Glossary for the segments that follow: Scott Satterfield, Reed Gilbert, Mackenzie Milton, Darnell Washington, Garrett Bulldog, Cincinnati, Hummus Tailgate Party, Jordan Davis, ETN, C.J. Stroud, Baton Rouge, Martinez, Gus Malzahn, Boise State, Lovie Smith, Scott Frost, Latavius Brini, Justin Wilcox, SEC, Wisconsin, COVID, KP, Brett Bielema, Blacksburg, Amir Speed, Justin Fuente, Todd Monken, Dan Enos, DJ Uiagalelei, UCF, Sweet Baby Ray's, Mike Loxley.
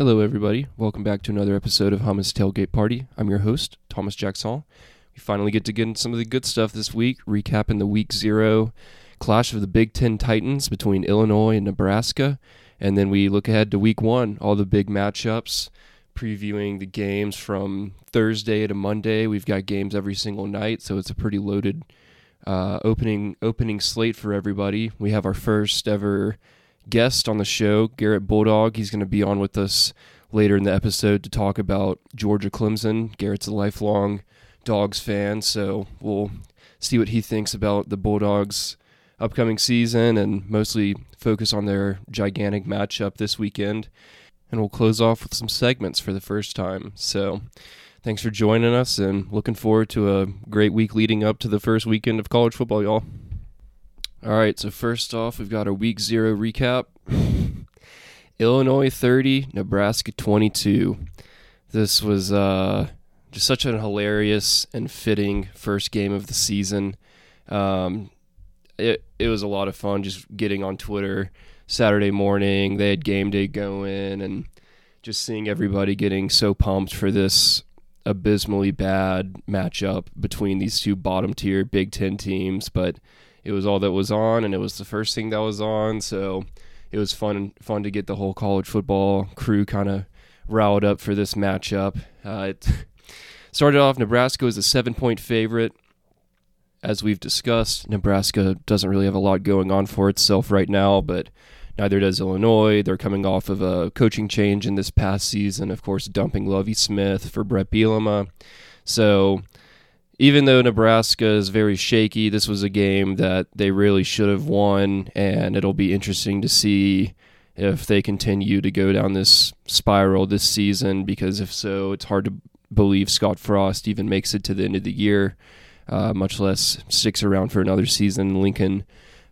Hello, everybody. Welcome back to another episode of Hummus Tailgate Party. I'm your host, Thomas Jackson. We finally get into some of the good stuff this week, recapping the Week 0 clash of the Big Ten Titans between Illinois and Nebraska. And then we look ahead to Week 1, all the big matchups, previewing the games from Thursday to Monday. We've got games every single night, so it's a pretty loaded opening slate for everybody. We have our first ever guest on the show, Garrett Bulldog. He's going to be on with us later in the episode to talk about Georgia Clemson. Garrett's a lifelong Dogs fan, so we'll see what he thinks about the Bulldogs' upcoming season and mostly focus on their gigantic matchup this weekend. And we'll close off with some segments for the first time. So thanks for joining us and looking forward to a great week leading up to the first weekend of college football, y'all. All right, so first off, we've got a Week 0 recap. Illinois 30, Nebraska 22. This was just such a hilarious and fitting first game of the season. It was a lot of fun just getting on Twitter Saturday morning. They had game day going and just seeing everybody getting so pumped for this abysmally bad matchup between these two bottom-tier Big Ten teams, but it was all that was on, and it was the first thing that was on, so it was fun to get the whole college football crew kind of riled up for this matchup. It started off, Nebraska was a 7-point favorite. As we've discussed, Nebraska doesn't really have a lot going on for itself right now, but neither does Illinois. They're coming off of a coaching change in this past season, of course, dumping Lovie Smith for Brett Bielema. So even though Nebraska is very shaky, this was a game that they really should have won, and it'll be interesting to see if they continue to go down this spiral this season, because if so, it's hard to believe Scott Frost even makes it to the end of the year, much less sticks around for another season in Lincoln.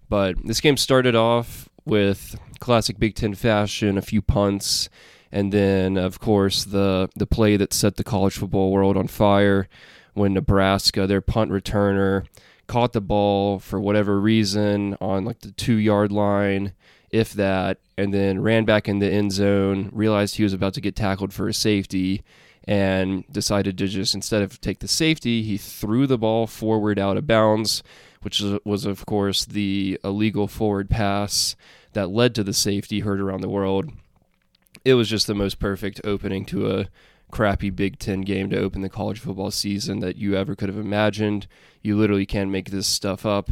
But this game started off with classic Big Ten fashion, a few punts, and then, of course, the play that set the college football world on fire, when Nebraska, their punt returner, caught the ball for whatever reason on like the 2-yard line, if that, and then ran back in the end zone, realized he was about to get tackled for a safety, and decided to just, instead of take the safety, he threw the ball forward out of bounds, which was, of course, the illegal forward pass that led to the safety heard around the world. It was just the most perfect opening to a crappy Big Ten game to open the college football season that you ever could have imagined. You literally can't make this stuff up.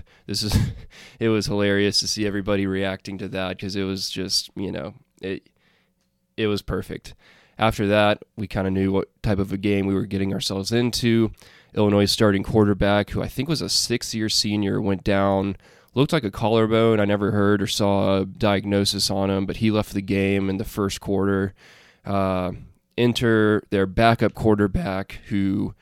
It was hilarious to see everybody reacting to that, because it was just, it was perfect. After that, we kind of knew what type of a game we were getting ourselves into. Illinois starting quarterback, who I think was a 6-year senior, went down, looked like a collarbone. I never heard or saw a diagnosis on him, but he left the game in the first quarter. Enter their backup quarterback, who,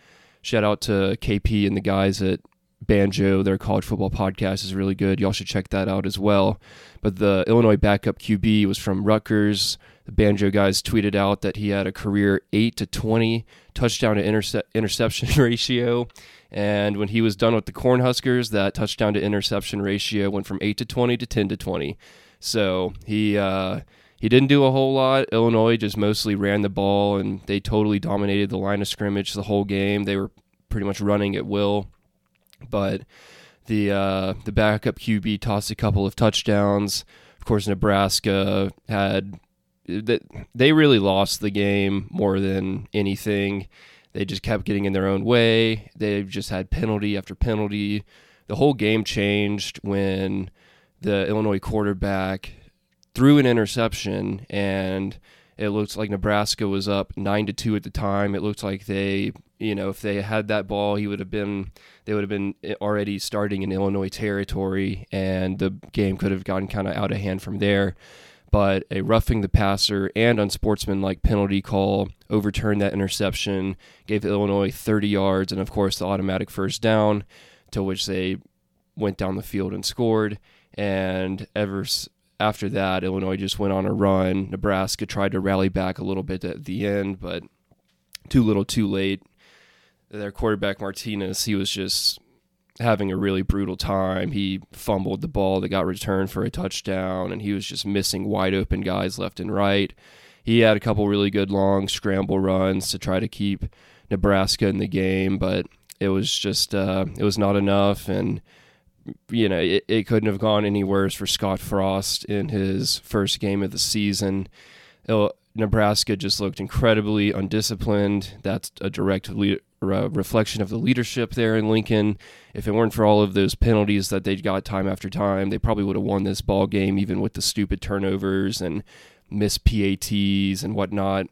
shout out to KP and the guys at Banjo, their college football podcast is really good. Y'all should check that out as well. But the Illinois backup QB was from Rutgers. The Banjo guys tweeted out that he had a career 8-20 touchdown to interception ratio. And when he was done with the Cornhuskers, that touchdown to interception ratio went from 8-20 to 10-20. So he didn't do a whole lot. Illinois just mostly ran the ball, and they totally dominated the line of scrimmage the whole game. They were pretty much running at will. But the backup QB tossed a couple of touchdowns. Of course, Nebraska they really lost the game more than anything. They just kept getting in their own way. They just had penalty after penalty. The whole game changed when the Illinois quarterback threw an interception, and it looked like Nebraska was up 9-2 at the time. It looked like they, if they had that ball, they would have been already starting in Illinois territory, and the game could have gotten kind of out of hand from there. But a roughing the passer and unsportsmanlike penalty call overturned that interception, gave Illinois 30 yards, and of course the automatic first down, to which they went down the field and scored. And after that, Illinois just went on a run. Nebraska tried to rally back a little bit at the end, but too little, too late. Their quarterback, Martinez, he was just having a really brutal time. He fumbled the ball that got returned for a touchdown, and he was just missing wide open guys left and right. He had a couple really good long scramble runs to try to keep Nebraska in the game, but it was just it was not enough, and you know it couldn't have gone any worse for Scott Frost in his first game of the season. Nebraska just looked incredibly undisciplined. That's a direct reflection of the leadership there in Lincoln. If it weren't for all of those penalties that they got time after time, they probably would have won this ball game, even with the stupid turnovers and missed PATs and whatnot.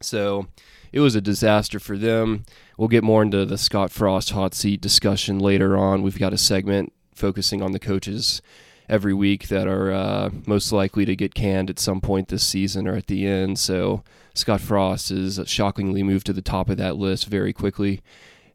So it was a disaster for them. We'll get more into the Scott Frost hot seat discussion later on. We've got a segment focusing on the coaches every week that are most likely to get canned at some point this season or at the end. So Scott Frost is shockingly moved to the top of that list very quickly.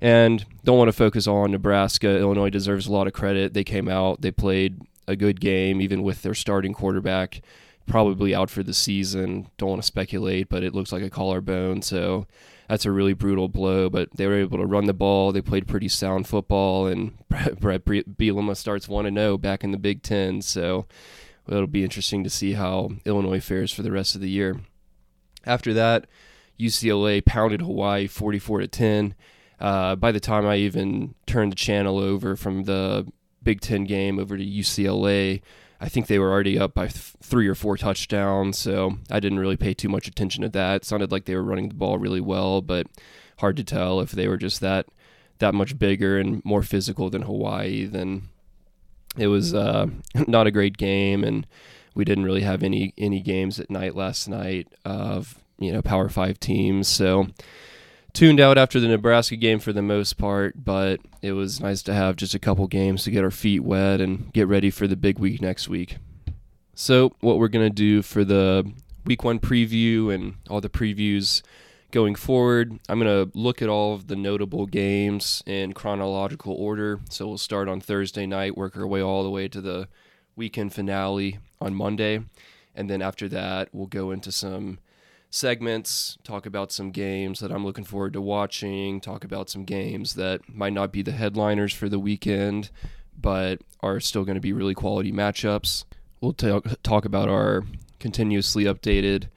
And don't want to focus on Nebraska. Illinois deserves a lot of credit. They came out, they played a good game, even with their starting quarterback probably out for the season. Don't want to speculate, but it looks like a collarbone. So that's a really brutal blow, but they were able to run the ball. They played pretty sound football, and Brett Bielema starts 1-0 back in the Big Ten. So it'll be interesting to see how Illinois fares for the rest of the year. After that, UCLA pounded Hawaii 44-10. By the time I even turned the channel over from the Big Ten game over to UCLA, I think they were already up by 3 or 4 touchdowns, so I didn't really pay too much attention to that. It sounded like they were running the ball really well, but hard to tell if they were just that much bigger and more physical than Hawaii. Then it was not a great game, and we didn't really have any games at night last night of Power 5 teams. So tuned out after the Nebraska game for the most part, but it was nice to have just a couple games to get our feet wet and get ready for the big week next week. So what we're going to do for the week one preview and all the previews going forward, I'm going to look at all of the notable games in chronological order. So we'll start on Thursday night, work our way all the way to the weekend finale on Monday. And then after that, we'll go into some segments, talk about some games that I'm looking forward to watching, talk about some games that might not be the headliners for the weekend, but are still going to be really quality matchups. We'll talk about our continuously updated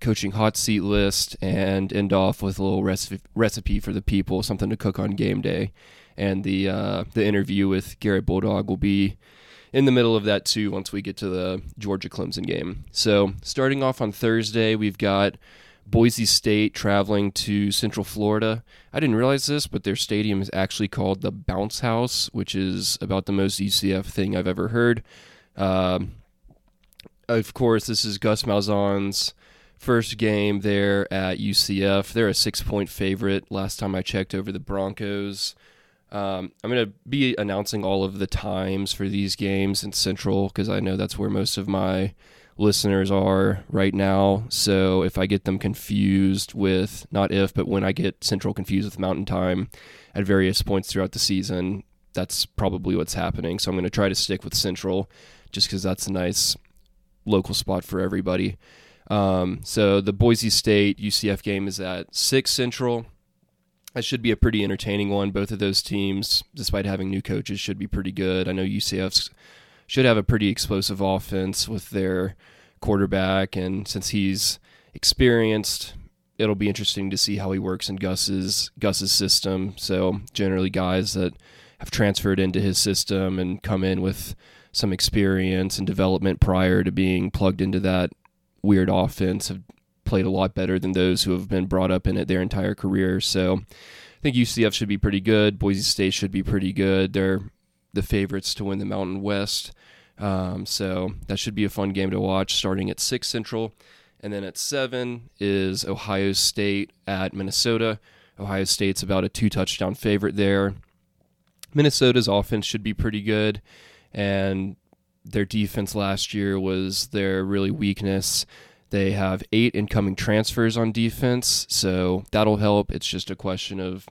coaching hot seat list and end off with a little recipe for the people, something to cook on game day. And the interview with Garrett Bulldog will be in the middle of that too once we get to the Georgia Clemson game. So starting off on Thursday, we've got Boise State traveling to Central Florida. I didn't realize this, but their stadium is actually called the Bounce House, which is about the most UCF thing I've ever heard. Of course, this is Gus Malzahn's first game there at UCF. They're a 6-point favorite last time I checked over the Broncos. I'm going to be announcing all of the times for these games in Central because I know that's where most of my listeners are right now. So if I get them confused with, not if, but when I get Central confused with Mountain Time at various points throughout the season, that's probably what's happening. So I'm going to try to stick with Central just because that's a nice local spot for everybody. So the Boise State UCF game is at 6 Central. That should be a pretty entertaining one. Both of those teams, despite having new coaches, should be pretty good. I know UCF should have a pretty explosive offense with their quarterback, and since he's experienced, it'll be interesting to see how he works in Gus's system. So generally guys that have transferred into his system and come in with some experience and development prior to being plugged into that weird offense have played a lot better than those who have been brought up in it their entire career. So I think UCF should be pretty good. Boise State should be pretty good. They're the favorites to win the Mountain West. So that should be a fun game to watch starting at 6 Central. And then at 7 is Ohio State at Minnesota. Ohio State's about a 2-touchdown favorite there. Minnesota's offense should be pretty good, and their defense last year was their really weakness. They have 8 incoming transfers on defense, so that'll help. It's just a question of,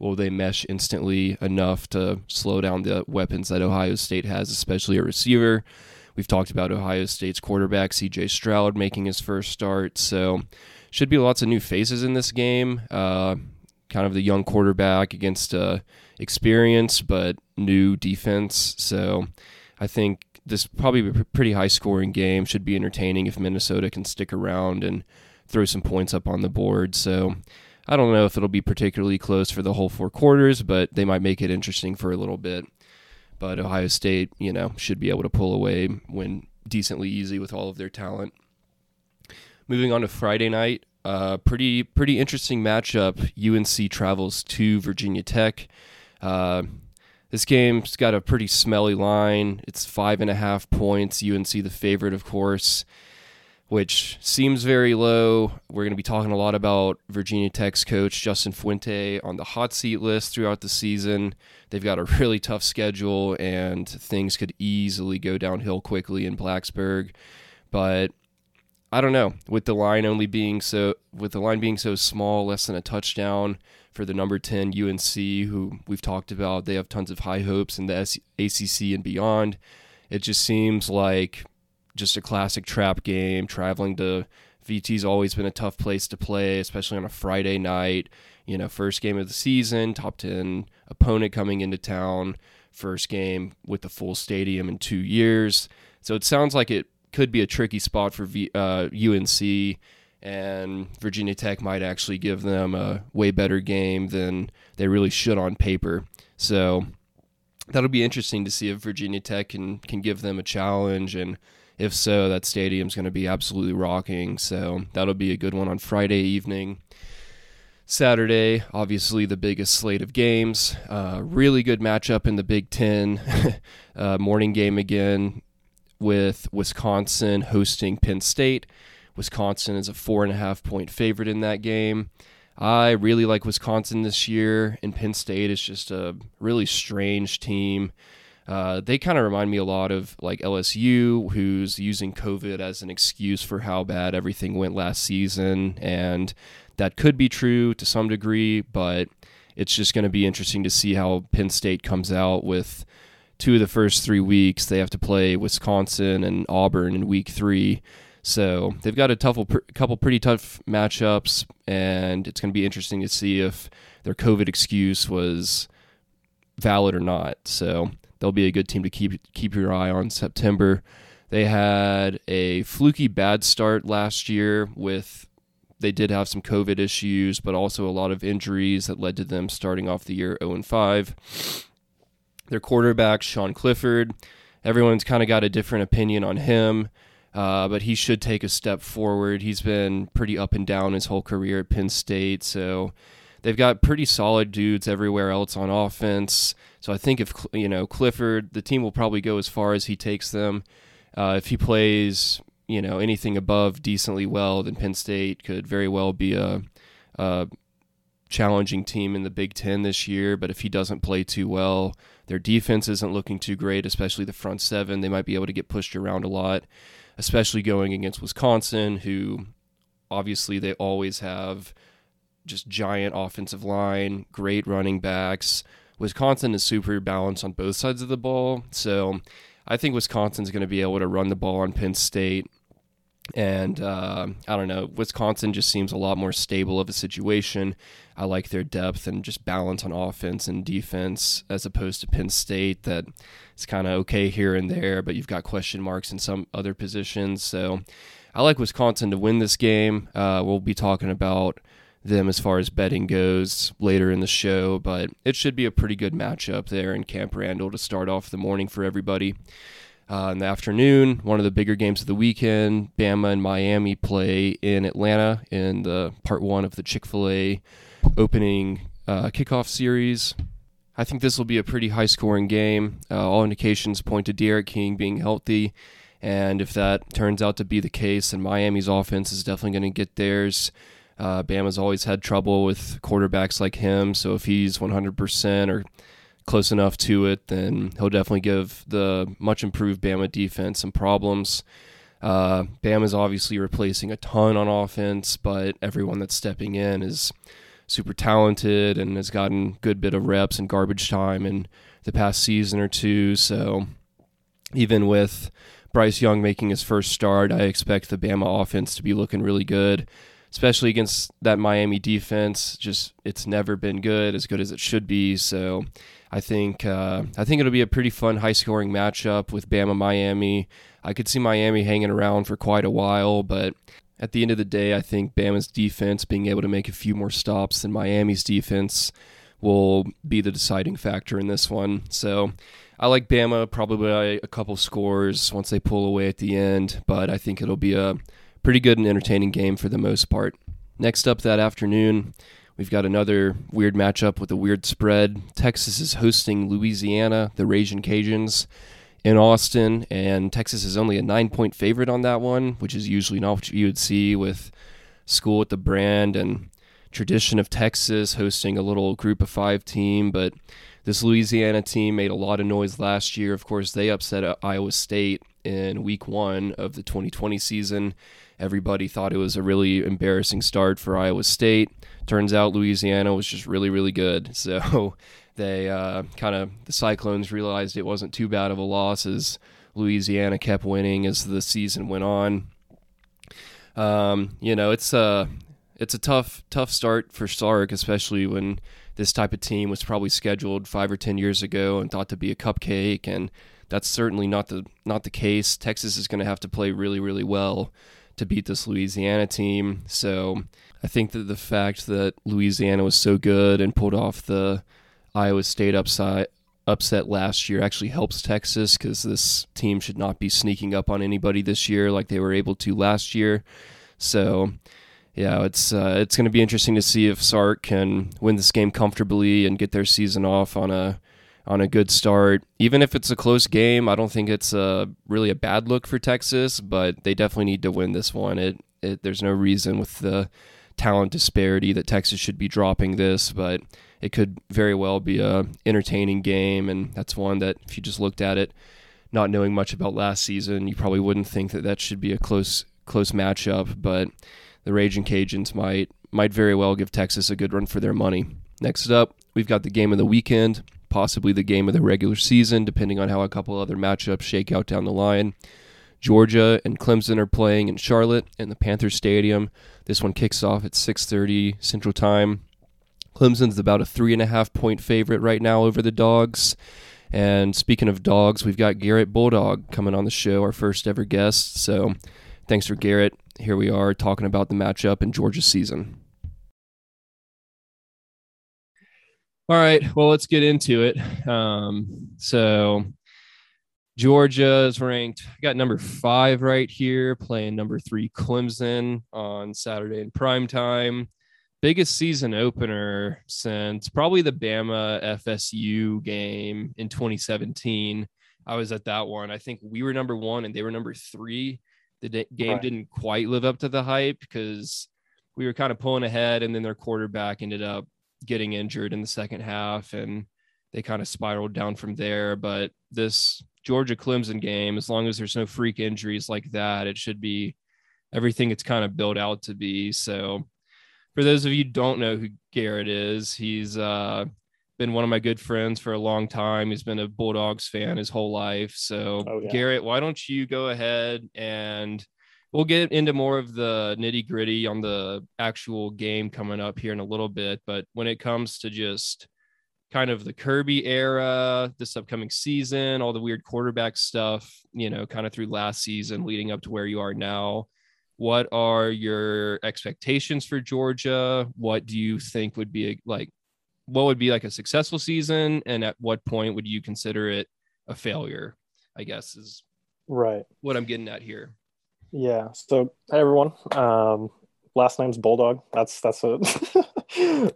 will they mesh instantly enough to slow down the weapons that Ohio State has, especially a receiver. We've talked about Ohio State's quarterback, C.J. Stroud, making his first start, so should be lots of new faces in this game. Kind of the young quarterback against experience, but new defense, so I think this probably be a pretty high-scoring game. Should be entertaining if Minnesota can stick around and throw some points up on the board. So I don't know if it'll be particularly close for the whole four quarters, but they might make it interesting for a little bit. But Ohio State, you know, should be able to pull away, win decently easy with all of their talent. Moving on to Friday night, pretty interesting matchup. UNC travels to Virginia Tech. This game's got a pretty smelly line. It's 5.5 points. UNC the favorite, of course, which seems very low. We're going to be talking a lot about Virginia Tech's coach, Justin Fuente, on the hot seat list throughout the season. They've got a really tough schedule, and things could easily go downhill quickly in Blacksburg. But I don't know, with the line being so small, less than a touchdown for the number 10 UNC, who we've talked about, they have tons of high hopes in the ACC and beyond. It just seems like just a classic trap game. Traveling to VT's always been a tough place to play, especially on a Friday night. You know, first game of the season, top 10 opponent coming into town, first game with the full stadium in 2 years. So it sounds like it could be a tricky spot for UNC, and Virginia Tech might actually give them a way better game than they really should on paper. So that'll be interesting to see if Virginia Tech can give them a challenge, and if so, that stadium's going to be absolutely rocking. So that'll be a good one on Friday evening. Saturday, obviously the biggest slate of games. Really good matchup in the Big Ten. Morning game again, with Wisconsin hosting Penn State. Wisconsin is a 4.5-point favorite in that game. I really like Wisconsin this year, and Penn State is just a really strange team. They kind of remind me a lot of like LSU, who's using COVID as an excuse for how bad everything went last season, and that could be true to some degree, but it's just going to be interesting to see how Penn State comes out with two of the first 3 weeks. They have to play Wisconsin and Auburn in week 3. So they've got a couple pretty tough matchups, and it's going to be interesting to see if their COVID excuse was valid or not. So they'll be a good team to keep your eye on September. They had a fluky bad start last year they did have some COVID issues, but also a lot of injuries that led to them starting off the year 0-5. Their quarterback, Sean Clifford, everyone's kind of got a different opinion on him, but he should take a step forward. He's been pretty up and down his whole career at Penn State, so they've got pretty solid dudes everywhere else on offense. So I think if, you know, Clifford, the team will probably go as far as he takes them. If he plays, you know, anything above decently well, then Penn State could very well be a challenging team in the Big Ten this year. But if he doesn't play too well, their defense isn't looking too great, especially the front seven. They might be able to get pushed around a lot, especially going against Wisconsin, who obviously they always have just giant offensive line, great running backs. Wisconsin is super balanced on both sides of the ball. So I think Wisconsin's going to be able to run the ball on Penn State. And I don't know, Wisconsin just seems a lot more stable of a situation. I like their depth and just balance on offense and defense, as opposed to Penn State, that it's kind of okay here and there, but you've got question marks in some other positions. So I like Wisconsin to win this game. We'll be talking about them as far as betting goes later in the show, but it should be a pretty good matchup there in Camp Randall to start off the morning for everybody. In the afternoon, one of the bigger games of the weekend, Bama and Miami play in Atlanta in the part one of the Chick-fil-A opening kickoff series. I think this will be a pretty high-scoring game. All indications point to Derek King being healthy, and if that turns out to be the case, then Miami's offense is definitely going to get theirs. Bama's always had trouble with quarterbacks like him, so if he's 100% or close enough to it, then he'll definitely give the much improved Bama defense some problems. Bama's obviously replacing a ton on offense, but everyone that's stepping in is super talented and has gotten a good bit of reps and garbage time in the past season or two. So even with Bryce Young making his first start, I expect the Bama offense to be looking really good. especially against that Miami defense. Just it's never been good, as good as it should be. So I think it'll be a pretty fun, high-scoring matchup with Bama Miami. I could see Miami hanging around for quite a while, but at the end of the day, I think Bama's defense being able to make a few more stops than Miami's defense will be the deciding factor in this one. So I like Bama probably by a couple scores once they pull away at the end, but I think it'll be a pretty good and entertaining game for the most part. Next up that afternoon, we've got another weird matchup with a weird spread. Texas is hosting Louisiana, the Ragin' Cajuns, in Austin, and Texas is only a 9-point favorite on that one, which is usually not what you would see with school with the brand and tradition of Texas hosting a little group of five team. But this Louisiana team made a lot of noise last year. Of course, they upset Iowa State in week one of the 2020 season. Everybody thought it was a really embarrassing start for Iowa State. Turns out Louisiana was just really, really good. So they the Cyclones realized it wasn't too bad of a loss as Louisiana kept winning as the season went on. It's a tough start for Sark, especially when this type of team was probably scheduled 5 or 10 years ago and thought to be a cupcake, and that's certainly not the case. Texas is going to have to play really, really well to beat this Louisiana team. So I think that the fact that Louisiana was so good and pulled off the Iowa State upset last year actually helps Texas, because this team should not be sneaking up on anybody this year like they were able to last year. So yeah, it's going to be interesting to see if Sark can win this game comfortably and get their season off on a good start. Even if it's a close game, I don't think it's really a bad look for Texas, but they definitely need to win this one. There's no reason with the talent disparity that Texas should be dropping this, but it could very well be a entertaining game, and that's one that if you just looked at it, not knowing much about last season, you probably wouldn't think that should be a close matchup, but the Ragin' Cajuns might very well give Texas a good run for their money. Next up, we've got the game of the weekend, possibly the game of the regular season, depending on how a couple other matchups shake out down the line. Georgia and Clemson are playing in Charlotte in the Panther Stadium. This one kicks off at 6:30 Central Time. Clemson's about a 3.5-point favorite right now over the Dogs. And speaking of Dogs, we've got Garrett Bulldog coming on the show, our first ever guest. So thanks for Garrett. Here we are talking about the matchup in Georgia's season. All right, well, let's get into it. So Georgia is ranked, got number 5 right here, playing number 3 Clemson on Saturday in primetime. Biggest season opener since probably the Bama FSU game in 2017. I was at that one. I think we were number 1 and they were number 3. The game didn't quite live up to the hype because we were kind of pulling ahead, and then their quarterback ended up getting injured in the second half, and they kind of spiraled down from there. But this Georgia-Clemson game, as long as there's no freak injuries like that, it should be everything it's kind of built out to be. So for those of you who don't know who Garrett is, he's been one of my good friends for a long time. He's been a Bulldogs fan his whole life. So Garrett, why don't you go ahead, and we'll get into more of the nitty gritty on the actual game coming up here in a little bit. But when it comes to just kind of the Kirby era, this upcoming season, all the weird quarterback stuff, kind of through last season leading up to where you are now, what are your expectations for Georgia? What do you think would be a successful season, and at what point would you consider it a failure, I guess, is right what I'm getting at here. Yeah. So hey everyone, last name's Bulldog. That's a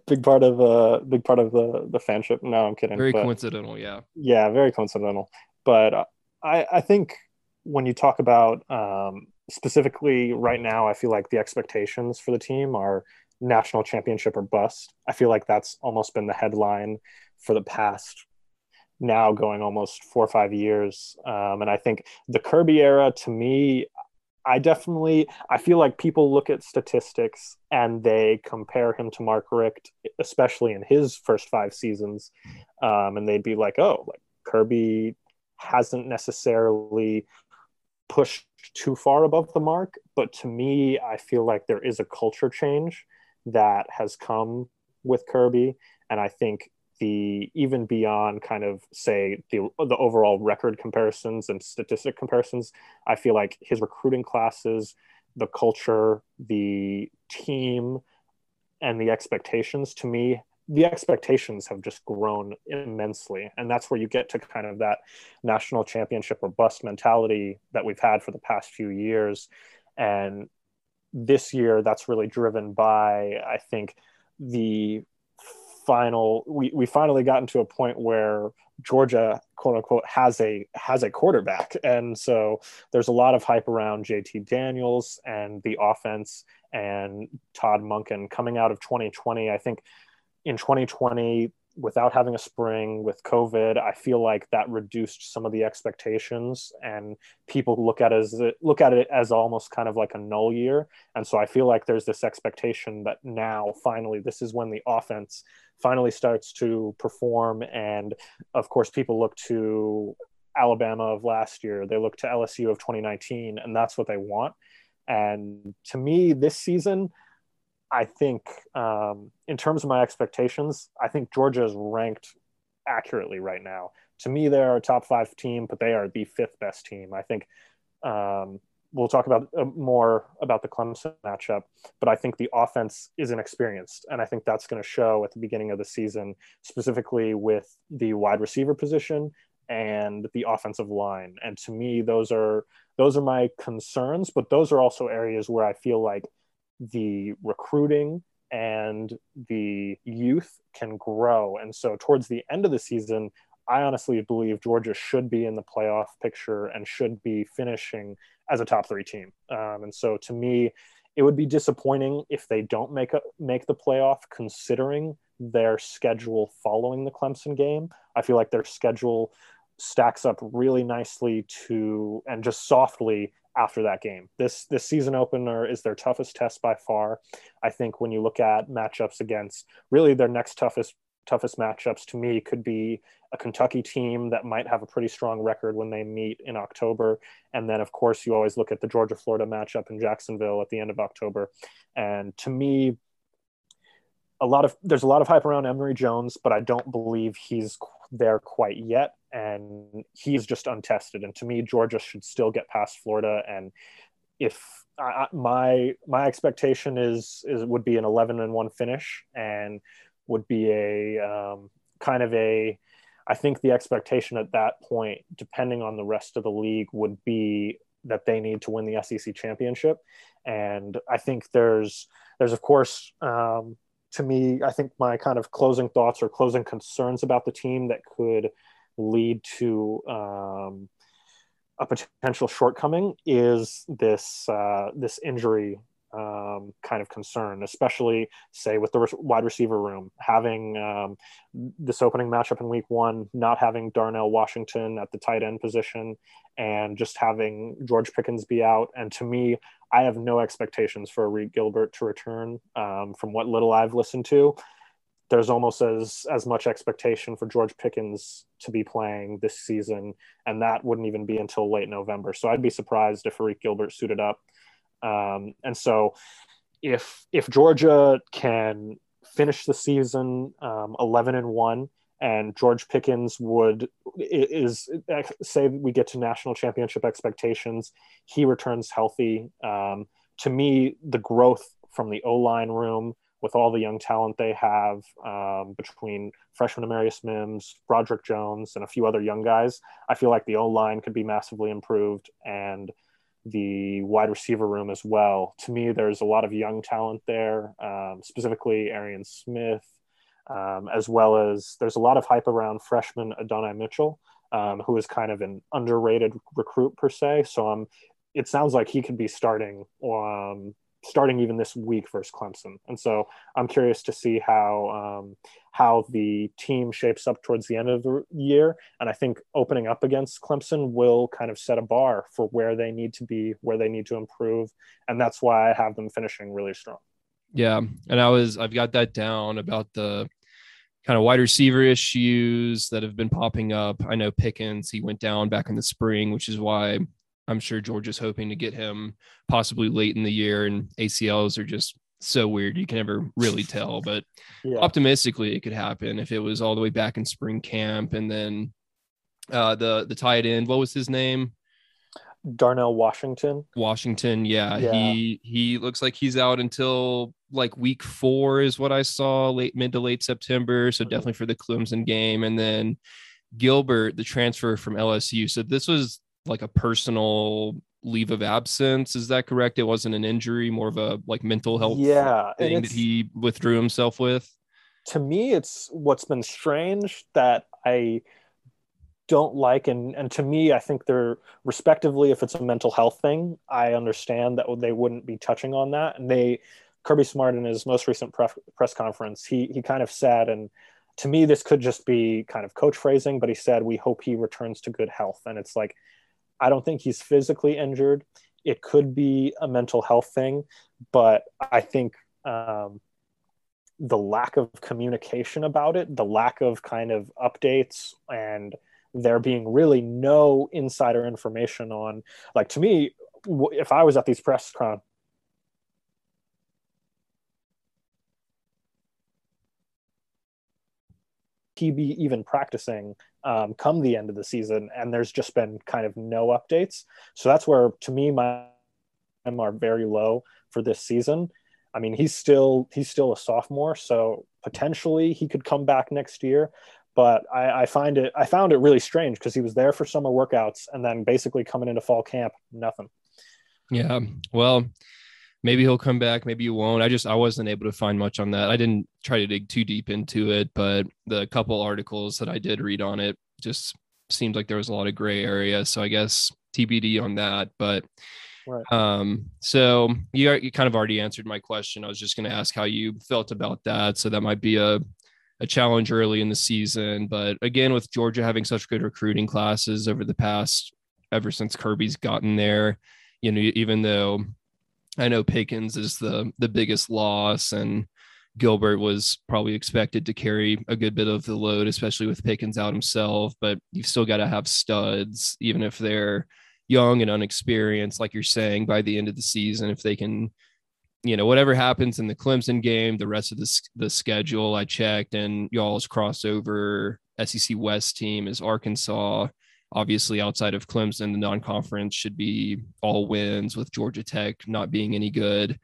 big part of the fanship. No, I'm kidding. Very coincidental. Yeah. Yeah. Very coincidental. But I think when you talk about specifically right now, I feel like the expectations for the team are national championship or bust. I feel like that's almost been the headline for the past now going almost 4 or 5 years. And I think the Kirby era, to me, I feel like people look at statistics and they compare him to Mark Richt, especially in his first 5 seasons. And they'd be like, Kirby hasn't necessarily pushed pushed too far above the mark. But to me, I feel like there is a culture change that has come with Kirby. And I think the even beyond kind of, say, the overall record comparisons and statistic comparisons, I feel like his recruiting classes, the culture, the team, and the expectations, to me, the expectations have just grown immensely. And that's where you get to kind of that national championship or bust mentality that we've had for the past few years. And this year, that's really driven by, I think, the final, we finally gotten to a point where Georgia, quote unquote, has a quarterback. And so there's a lot of hype around JT Daniels and the offense and Todd Monken coming out of 2020. I think in 2020, without having a spring with COVID, I feel like that reduced some of the expectations, and people look at it as almost kind of like a null year. And so I feel like there's this expectation that now, finally, this is when the offense finally starts to perform. And of course, people look to Alabama of last year, they look to LSU of 2019, and that's what they want. And to me, this season, I think in terms of my expectations, I think Georgia is ranked accurately right now. To me, they're a top 5 team, but they are the 5th best team. I think we'll talk about more about the Clemson matchup, but I think the offense is inexperienced. And I think that's going to show at the beginning of the season, specifically with the wide receiver position and the offensive line. And to me, those are my concerns, but those are also areas where I feel like the recruiting and the youth can grow. And so towards the end of the season, I honestly believe Georgia should be in the playoff picture and should be finishing as a top 3 team. And so to me, it would be disappointing if they don't make the playoff, considering their schedule following the Clemson game. I feel like their schedule stacks up really nicely to, and just softly after that game. This season opener is their toughest test by far. I think when you look at matchups against, really their next toughest matchups to me could be a Kentucky team that might have a pretty strong record when they meet in October. And then of course you always look at the Georgia-Florida matchup in Jacksonville at the end of October. And to me, there's a lot of hype around Emory Jones, but I don't believe he's there quite yet, and he's just untested. And to me, Georgia should still get past Florida. And if my expectation would be an 11-1 finish, and would be a I think the expectation at that point, depending on the rest of the league, would be that they need to win the SEC championship. And I think there's of course, to me, I think my kind of closing thoughts or closing concerns about the team that could lead to a potential shortcoming is this injury kind of concern, especially, say, with the wide receiver room, having this opening matchup in week 1, not having Darnell Washington at the tight end position, and just having George Pickens be out. And to me, I have no expectations for Reed Gilbert to return. From what little I've listened to, there's almost as much expectation for George Pickens to be playing this season, and that wouldn't even be until late November. So I'd be surprised if Reed Gilbert suited up. And so if Georgia can finish the season 11-1, and George Pickens is, say we get to national championship expectations, he returns healthy. To me, the growth from the O-line room with all the young talent they have between freshman Amarius Mims, Broderick Jones, and a few other young guys, I feel like the O-line could be massively improved, and the wide receiver room as well. To me, there's a lot of young talent there, specifically Arian Smith, as well as there's a lot of hype around freshman Adonai Mitchell, who is kind of an underrated recruit per se. So it sounds like he could be starting even this week versus Clemson. And so I'm curious to see how the team shapes up towards the end of the year. And I think opening up against Clemson will kind of set a bar for where they need to be, where they need to improve. And that's why I have them finishing really strong. Yeah. And I've got that down about the kind of wide receiver issues that have been popping up. I know Pickens, he went down back in the spring, which is why I'm sure Georgia's hoping to get him possibly late in the year, and ACLs are just so weird. You can never really tell, but yeah, optimistically it could happen if it was all the way back in spring camp. And then the tight end, what was his name? Darnell Washington. Yeah. He looks like he's out until like week 4 is what I saw, mid to late September. So definitely for the Clemson game. And then Gilbert, the transfer from LSU. So this was like a personal leave of absence. Is that correct? It wasn't an injury, more of a like mental health thing that he withdrew himself with. To me, it's what's been strange that I don't like. And to me, I think they're respectively, if it's a mental health thing, I understand that they wouldn't be touching on that. And Kirby Smart in his most recent press conference, he kind of said, and to me, this could just be kind of coach phrasing, but he said, we hope he returns to good health. And it's like, I don't think he's physically injured. It could be a mental health thing, but I think the lack of communication about it, the lack of kind of updates, and there being really no insider information on, like, to me, if I was at these press conferences, he be even practicing come the end of the season, and there's just been kind of no updates. So that's where, to me, my are very low for this season. I mean, he's still a sophomore, so potentially he could come back next year. But I found it really strange because he was there for summer workouts and then basically coming into fall camp, nothing. Yeah, well, maybe he'll come back, maybe he won't. I wasn't able to find much on that. I didn't try to dig too deep into it, but the couple articles that I did read on it just seemed like there was a lot of gray area. So I guess TBD on that. But right. So you kind of already answered my question. I was just going to ask how you felt about that. So that might be a challenge early in the season. But again, with Georgia having such good recruiting classes ever since Kirby's gotten there, you know, even though I know Pickens is the biggest loss, and Gilbert was probably expected to carry a good bit of the load, especially with Pickens out himself, but you've still got to have studs, even if they're young and unexperienced, like you're saying, by the end of the season, if they can, you know, whatever happens in the Clemson game, the rest of the schedule I checked, and y'all's crossover SEC West team is Arkansas. Obviously, outside of Clemson, the non-conference should be all wins, with Georgia Tech not being any good.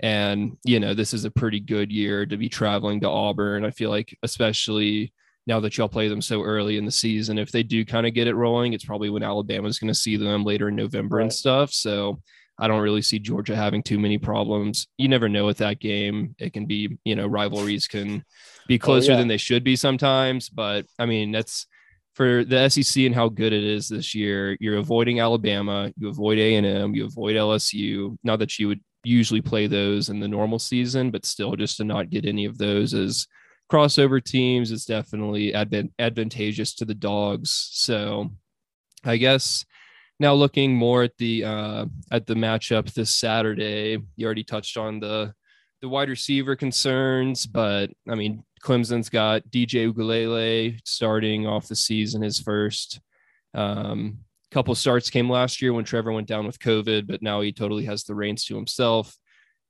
And, you know, this is a pretty good year to be traveling to Auburn. I feel like, especially now that y'all play them so early in the season, if they do kind of get it rolling, it's probably when Alabama's going to see them later in November right. and stuff. So I don't really see Georgia having too many problems. You never know with that game. It can be, you know, rivalries can be closer than they should be sometimes. But, I mean, that's – for the SEC and how good it is this year, you're avoiding Alabama, you avoid A&M, you avoid LSU. Not that you would usually play those in the normal season, but still, just to not get any of those as crossover teams is definitely advantageous to the dogs. So I guess now looking more at the matchup this Saturday, you already touched on the wide receiver concerns, but I mean, Clemson's got DJ Uiagalelei starting off the season. His first couple starts came last year when Trevor went down with COVID, but now he totally has the reins to himself.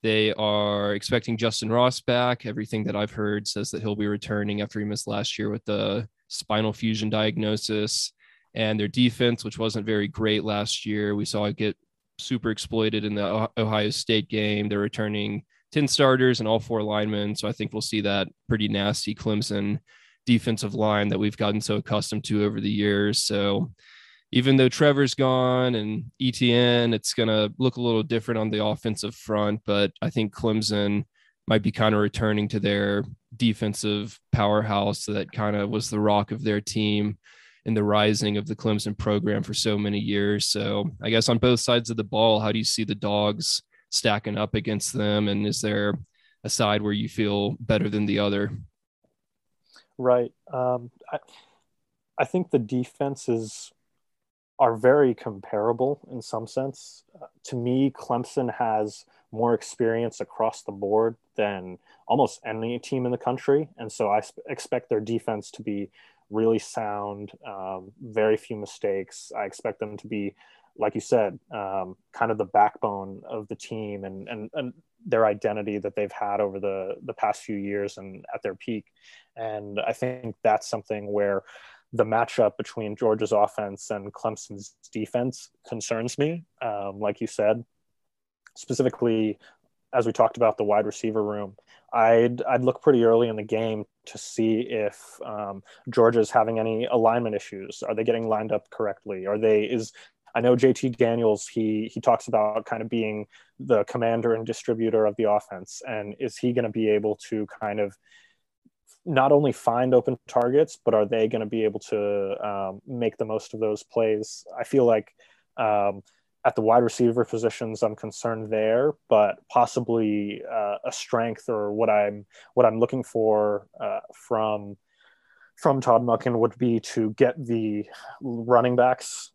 They are expecting Justin Ross back. Everything that I've heard says that he'll be returning after he missed last year with the spinal fusion diagnosis. And their defense, which wasn't very great last year, we saw it get super exploited in the Ohio State game. They're returning 10 starters and all 4 linemen. So I think we'll see that pretty nasty Clemson defensive line that we've gotten so accustomed to over the years. So even though Trevor's gone and ETN, it's going to look a little different on the offensive front, but I think Clemson might be kind of returning to their defensive powerhouse that kind of was the rock of their team in the rising of the Clemson program for so many years. So I guess on both sides of the ball, how do you see the dogs stacking up against them, and is there a side where you feel better than the other? Right. I think the defenses are very comparable in some sense. To me, Clemson has more experience across the board than almost any team in the country, and so I expect their defense to be really sound, very few mistakes. I expect them to be like you said, kind of the backbone of the team and their identity that they've had over the past few years and at their peak. And I think that's something where the matchup between Georgia's offense and Clemson's defense concerns me. Like you said, specifically, as we talked about the wide receiver room, I'd look pretty early in the game to see if Georgia's having any alignment issues. Are they getting lined up correctly? I know JT Daniels, he talks about kind of being the commander and distributor of the offense. And is he going to be able to kind of not only find open targets, but are they going to be able to make the most of those plays? I feel like at the wide receiver positions, I'm concerned there, but possibly a strength or what I'm looking for from Todd Monken would be to get the running backs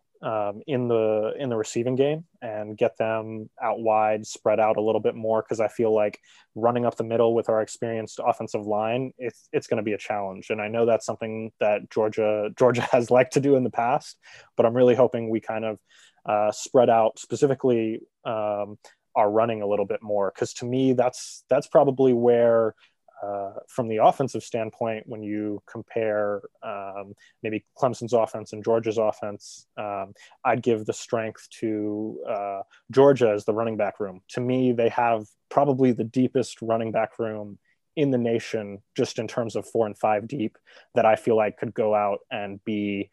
in the receiving game and get them out wide, spread out a little bit more, because I feel like running up the middle with our experienced offensive line, it's going to be a challenge. And I know that's something that Georgia has liked to do in the past, but I'm really hoping we kind of spread out specifically our running a little bit more, because to me that's probably where from the offensive standpoint, when you compare maybe Clemson's offense and Georgia's offense, I'd give the strength to Georgia as the running back room. To me, they have probably the deepest running back room in the nation, just in terms of 4 and 5 deep, that I feel like could go out and be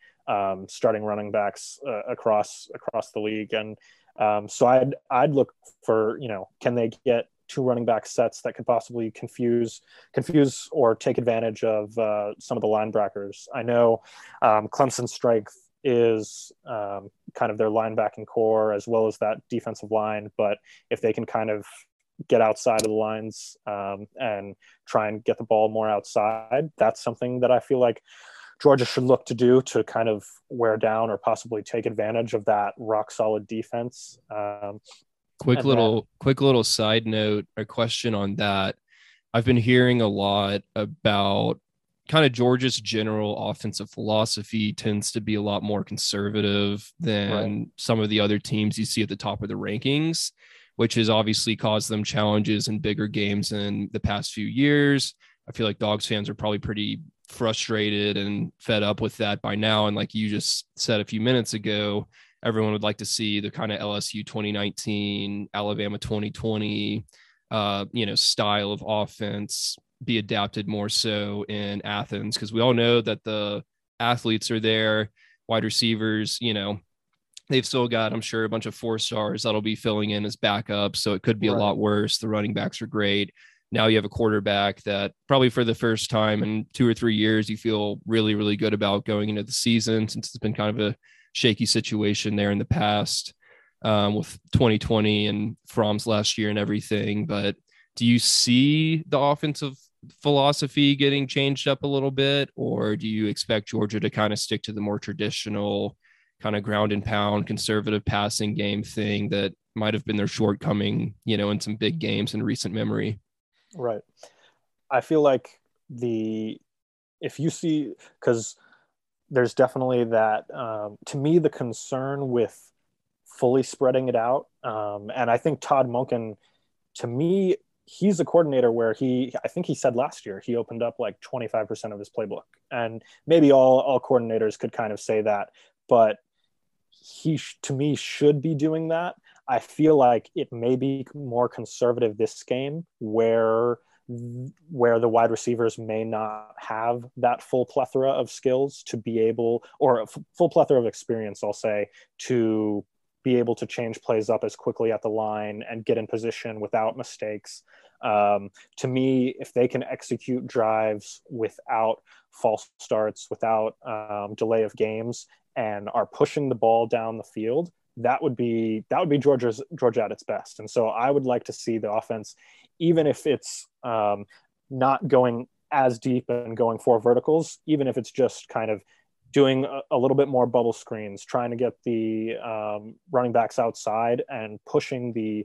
starting running backs across the league. And so I'd look for, can they get two running back sets that could possibly confuse or take advantage of some of the linebackers. I know Clemson's strength is kind of their linebacking core as well as that defensive line, but if they can kind of get outside of the lines and try and get the ball more outside, that's something that I feel like Georgia should look to do to kind of wear down or possibly take advantage of that rock solid defense. Quick little side note, a question on that. I've been hearing a lot about kind of Georgia's general offensive philosophy tends to be a lot more conservative than some of the other teams you see at the top of the rankings, which has obviously caused them challenges in bigger games in the past few years. I feel like Dogs fans are probably pretty frustrated and fed up with that by now. And like you just said a few minutes ago, everyone would like to see the kind of LSU 2019, Alabama 2020, style of offense be adapted more so in Athens, because we all know that the athletes are there, wide receivers, they've still got, I'm sure, a bunch of 4-stars that'll be filling in as backups, so it could be a lot worse. The running backs are great. Now you have a quarterback that probably for the first time in 2 or 3 years, you feel really, really good about going into the season, since it's been kind of a shaky situation there in the past with 2020 and Fromm's last year and everything. But do you see the offensive philosophy getting changed up a little bit, or do you expect Georgia to kind of stick to the more traditional kind of ground and pound conservative passing game thing that might've been their shortcoming, in some big games in recent memory? Right. I feel like because there's definitely that, to me, the concern with fully spreading it out. And I think Todd Monken, to me, he's a coordinator where I think he said last year, he opened up like 25% of his playbook, and maybe all coordinators could kind of say that, but he, to me, should be doing that. I feel like it may be more conservative this game where the wide receivers may not have that full plethora of skills to be able, or full plethora of experience, I'll say, to be able to change plays up as quickly at the line and get in position without mistakes. To me, if they can execute drives without false starts, without delay of games, and are pushing the ball down the field, that would be Georgia at its best. And so I would like to see the offense, even if it's not going as deep and going 4 verticals, even if it's just kind of doing a little bit more bubble screens, trying to get the running backs outside and pushing the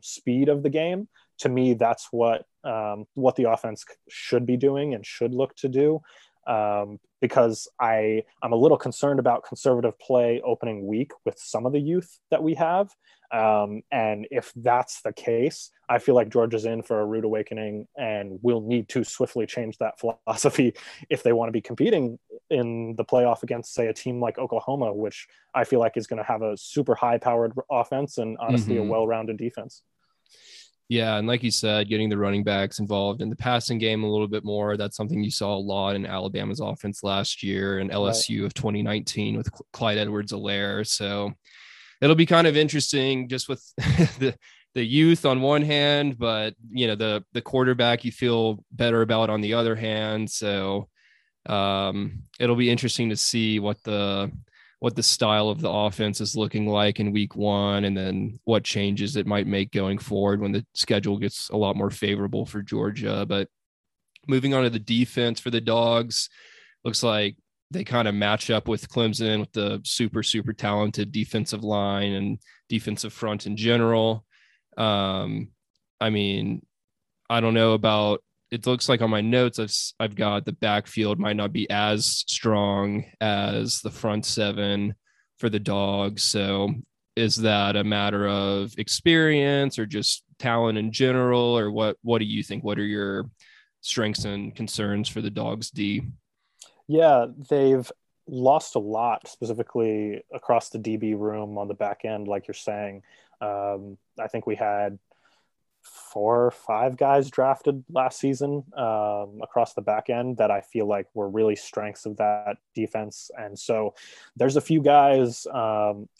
speed of the game. To me, that's what the offense should be doing and should look to do. because I'm a little concerned about conservative play opening week with some of the youth that we have. And if that's the case, I feel like Georgia's in for a rude awakening and will need to swiftly change that philosophy if they want to be competing in the playoff against, say, a team like Oklahoma, which I feel like is going to have a super high powered offense and honestly a well-rounded defense. Yeah. And like you said, getting the running backs involved in the passing game a little bit more. That's something you saw a lot in Alabama's offense last year and LSU of 2019 with Clyde Edwards-Helaire. So it'll be kind of interesting just with the youth on one hand, but you know, the quarterback you feel better about on the other hand. So it'll be interesting to see what the style of the offense is looking like in week one, and then what changes it might make going forward when the schedule gets a lot more favorable for Georgia. But moving on to the defense for the Dogs, looks like they kind of match up with Clemson with the super, super talented defensive line and defensive front in general. I mean, I don't know about, it looks like on my notes, I've got the backfield might not be as strong as the front seven for the Dogs. So is that a matter of experience or just talent in general, or what do you think? What are your strengths and concerns for the Dogs D? Yeah, they've lost a lot, specifically across the DB room on the back end, like you're saying. I think we had 4 or 5 guys drafted last season across the back end that I feel like were really strengths of that defense. And so there's a few guys,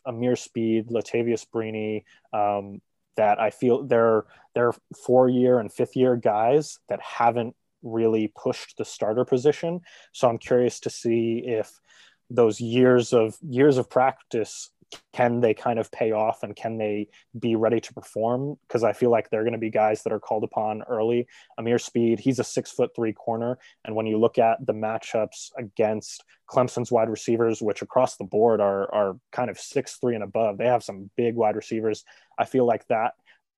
Amir Speed, Latavius Brini, that I feel they're 4-year and 5th-year guys that haven't really pushed the starter position. So I'm curious to see if those years of practice, can they kind of pay off and can they be ready to perform? Because I feel like they're going to be guys that are called upon early. Amir Speed, he's a 6'3" corner. And when you look at the matchups against Clemson's wide receivers, which across the board are kind of 6'3" and above, they have some big wide receivers. I feel like that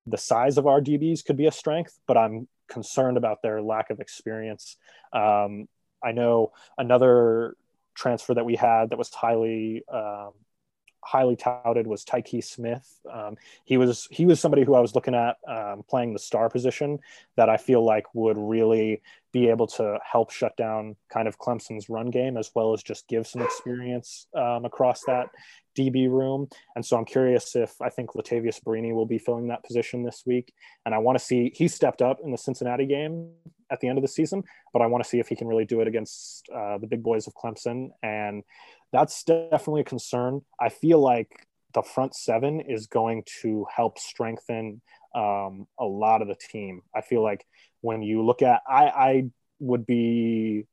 the size of our DBs could be a strength, but I'm concerned about their lack of experience. I know another transfer that we had that was highly touted was Tykee Smith. He was somebody who I was looking at playing the star position that I feel like would really be able to help shut down kind of Clemson's run game, as well as just give some experience across that DB room. And so I'm curious if, I think Latavius Brini will be filling that position this week. And I want to see, he stepped up in the Cincinnati game at the end of the season, but I want to see if he can really do it against the big boys of Clemson. And that's definitely a concern. I feel like the front seven is going to help strengthen a lot of the team. I feel like when you look at, I would be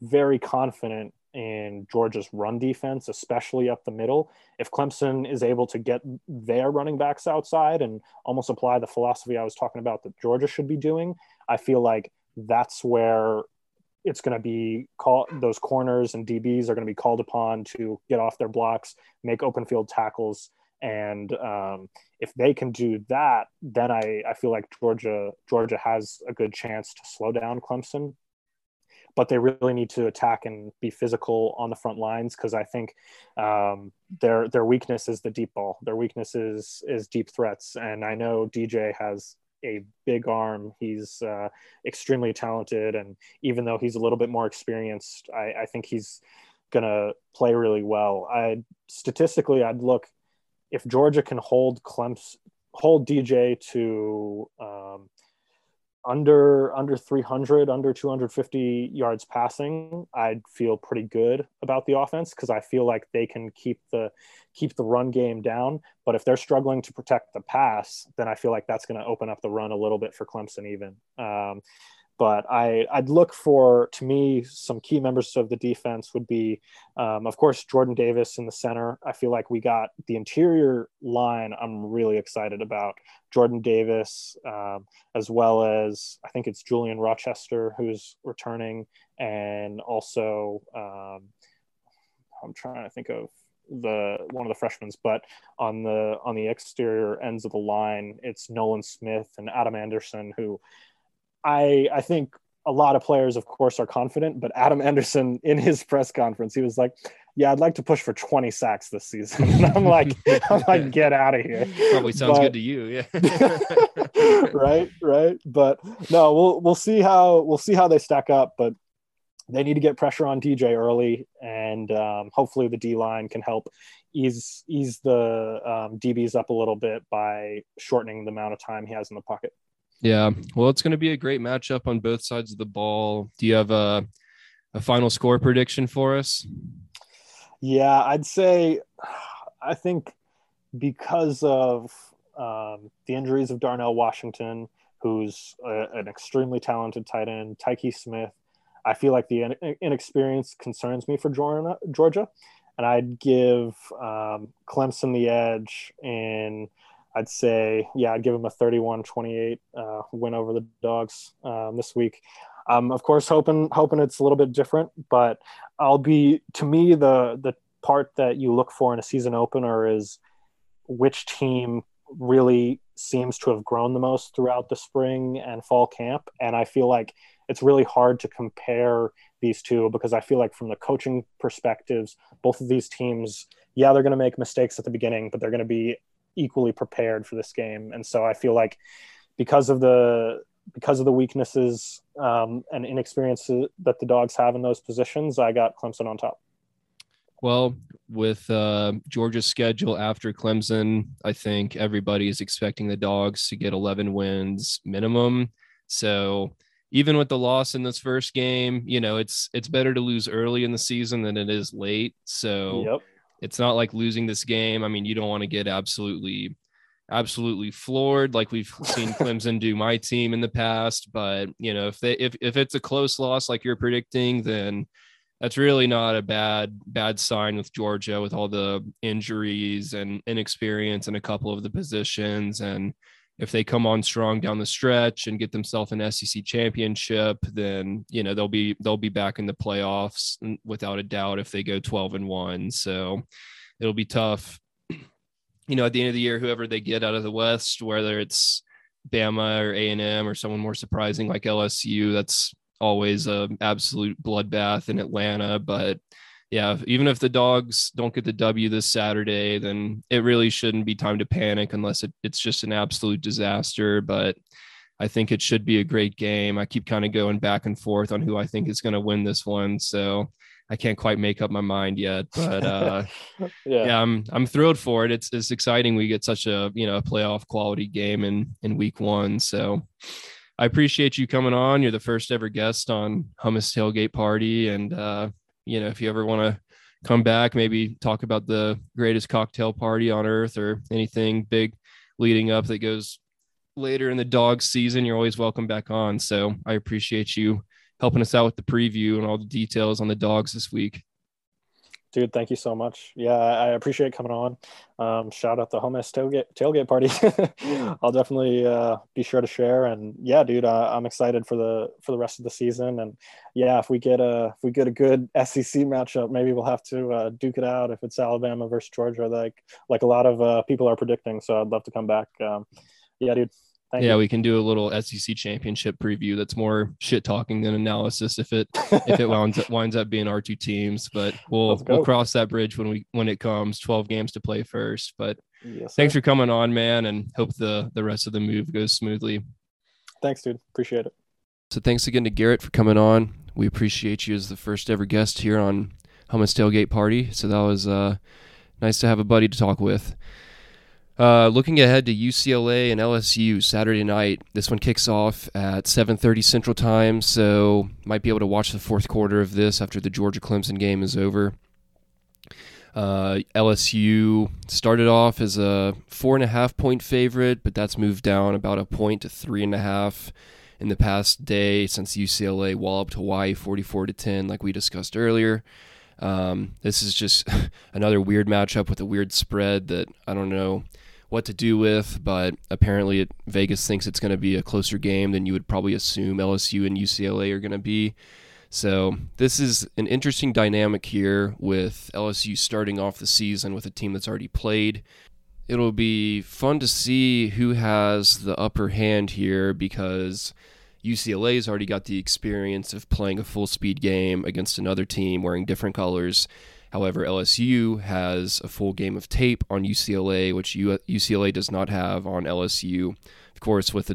very confident in Georgia's run defense, especially up the middle. If Clemson is able to get their running backs outside and almost apply the philosophy I was talking about that Georgia should be doing, I feel like that's where it's going to be called. Those corners and DBs are going to be called upon to get off their blocks, make open field tackles. And if they can do that, then I feel like Georgia has a good chance to slow down Clemson. But they really need to attack and be physical on the front lines, because I think their weakness is the deep ball. Their weakness is deep threats. And I know DJ has a big arm. He's extremely talented. And even though he's a little bit more experienced, I think he's going to play really well. Statistically, I'd look, if Georgia can hold DJ to under 300, under 250 yards passing, I'd feel pretty good about the offense, because I feel like they can keep the run game down. But if they're struggling to protect the pass, then I feel like that's going to open up the run a little bit for Clemson even. But I'd look for, to me, some key members of the defense would be, of course, Jordan Davis in the center. I feel like we got the interior line I'm really excited about. Jordan Davis, as well as, I think it's Julian Rochester who's returning. And also, I'm trying to think of one of the freshmen, but on the exterior ends of the line, it's Nolan Smith and Adam Anderson, who I think a lot of players, of course, are confident, but Adam Anderson in his press conference, he was like, yeah, I'd like to push for 20 sacks this season. And I'm like, get out of here. Probably sounds good to you. Yeah. Right. But no, we'll see how they stack up, but they need to get pressure on DJ early, and hopefully the D line can help ease the DBs up a little bit by shortening the amount of time he has in the pocket. Yeah. Well, it's going to be a great matchup on both sides of the ball. Do you have a final score prediction for us? Yeah, I'd say, I think because of the injuries of Darnell Washington, who's an extremely talented tight end, Tykee Smith, I feel like the inexperience concerns me for Georgia. And I'd give Clemson the edge, and I'd say, yeah, I'd give them a 31-28 win over the Dogs this week. I'm, of course, hoping it's a little bit different, but to me, the part that you look for in a season opener is which team really seems to have grown the most throughout the spring and fall camp. And I feel like it's really hard to compare these two, because I feel like from the coaching perspectives, both of these teams, yeah, they're going to make mistakes at the beginning, but they're going to be equally prepared for this game. And so I feel like because of the weaknesses and inexperience that the Dogs have in those positions, I got Clemson on top. Well, with Georgia's schedule after Clemson, I think everybody is expecting the Dogs to get 11 wins minimum. So even with the loss in this first game, you know, it's better to lose early in the season than it is late. So It's not like losing this game. I mean, you don't want to get absolutely floored like we've seen Clemson do my team in the past, but you know, if it's a close loss like you're predicting, then that's really not a bad sign with Georgia, with all the injuries and inexperience in a couple of the positions. And if they come on strong down the stretch and get themselves an SEC championship, then you know they'll be back in the playoffs without a doubt if they go 12-1. So it'll be tough. You know, at the end of the year, whoever they get out of the West, whether it's Bama or A&M or someone more surprising like LSU, that's always an absolute bloodbath in Atlanta. But yeah, even if the Dogs don't get the W this Saturday, then it really shouldn't be time to panic unless it's just an absolute disaster. But I think it should be a great game. I keep kind of going back and forth on who I think is going to win this one. So I can't quite make up my mind yet, but yeah, I'm thrilled for it. It's exciting. We get such a, you know, a playoff quality game in week one. So I appreciate you coming on. You're the first ever guest on Hummus Tailgate Party. And you know, if you ever want to come back, maybe talk about the greatest cocktail party on earth or anything big leading up that goes later in the Dog season, you're always welcome back on. So I appreciate you helping us out with the preview and all the details on the Dogs this week. Dude, thank you so much. Yeah, I appreciate coming on. Shout out the Hummus Tailgate Party. I'll definitely be sure to share. And yeah, dude, I'm excited for the rest of the season. And yeah, if we get a good SEC matchup, maybe we'll have to duke it out if it's Alabama versus Georgia, like a lot of people are predicting. So I'd love to come back. Yeah, dude. Thank you. We can do a little SEC championship preview. That's more shit talking than analysis if it winds up being our two teams. But we'll cross that bridge when it comes. 12 games to play first. But yes, thanks for coming on, man, and hope the rest of the move goes smoothly. Thanks, dude. Appreciate it. So thanks again to Garrett for coming on. We appreciate you as the first ever guest here on Hummus Tailgate Party. So that was nice to have a buddy to talk with. Looking ahead to UCLA and LSU Saturday night. This one kicks off at 7:30 Central Time, so might be able to watch the fourth quarter of this after the Georgia Clemson game is over. LSU started off as a 4.5-point favorite, but that's moved down about a point to 3.5 in the past day since UCLA walloped Hawaii 44-10, like we discussed earlier. This is just another weird matchup with a weird spread that I don't know what to do with, but apparently Vegas thinks it's going to be a closer game than you would probably assume LSU and UCLA are going to be. So this is an interesting dynamic here with LSU starting off the season with a team that's already played. It'll be fun to see who has the upper hand here, because UCLA's already got the experience of playing a full speed game against another team wearing different colors. However, LSU has a full game of tape on UCLA, which UCLA does not have on LSU. Of course, with the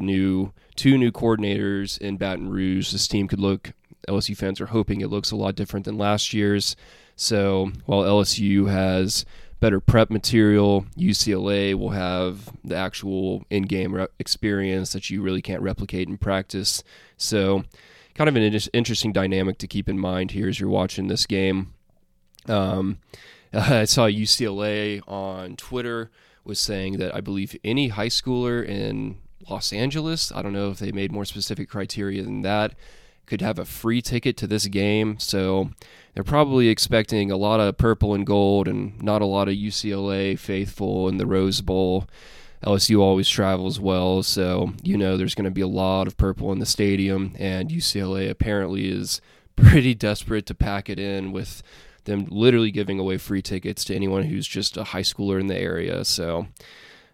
two new coordinators in Baton Rouge, this team could look, LSU fans are hoping it looks a lot different than last year's. So while LSU has better prep material, UCLA will have the actual in-game experience that you really can't replicate in practice. So kind of an interesting dynamic to keep in mind here as you're watching this game. I saw UCLA on Twitter was saying that I believe any high schooler in Los Angeles, I don't know if they made more specific criteria than that, could have a free ticket to this game. So they're probably expecting a lot of purple and gold and not a lot of UCLA faithful in the Rose Bowl. LSU always travels well, so you know there's going to be a lot of purple in the stadium, and UCLA apparently is pretty desperate to pack it in with them literally giving away free tickets to anyone who's just a high schooler in the area. So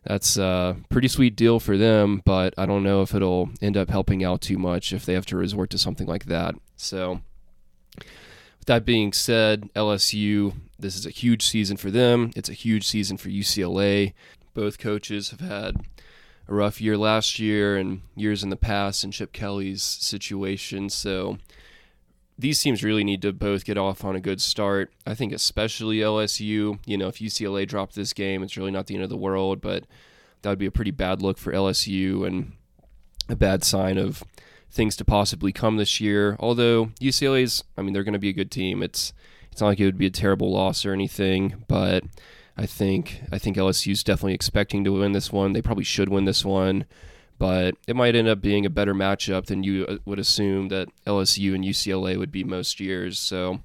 that's a pretty sweet deal for them, but I don't know if it'll end up helping out too much if they have to resort to something like that. So with that being said, LSU, this is a huge season for them. It's a huge season for UCLA. Both coaches have had a rough year last year and years in the past in Chip Kelly's situation. So these teams really need to both get off on a good start. I think especially LSU, you know, if UCLA dropped this game, it's really not the end of the world, but that would be a pretty bad look for LSU and a bad sign of things to possibly come this year. Although UCLA's, I mean, they're going to be a good team. It's not like it would be a terrible loss or anything, but I think LSU's definitely expecting to win this one. They probably should win this one, but it might end up being a better matchup than you would assume that LSU and UCLA would be most years. So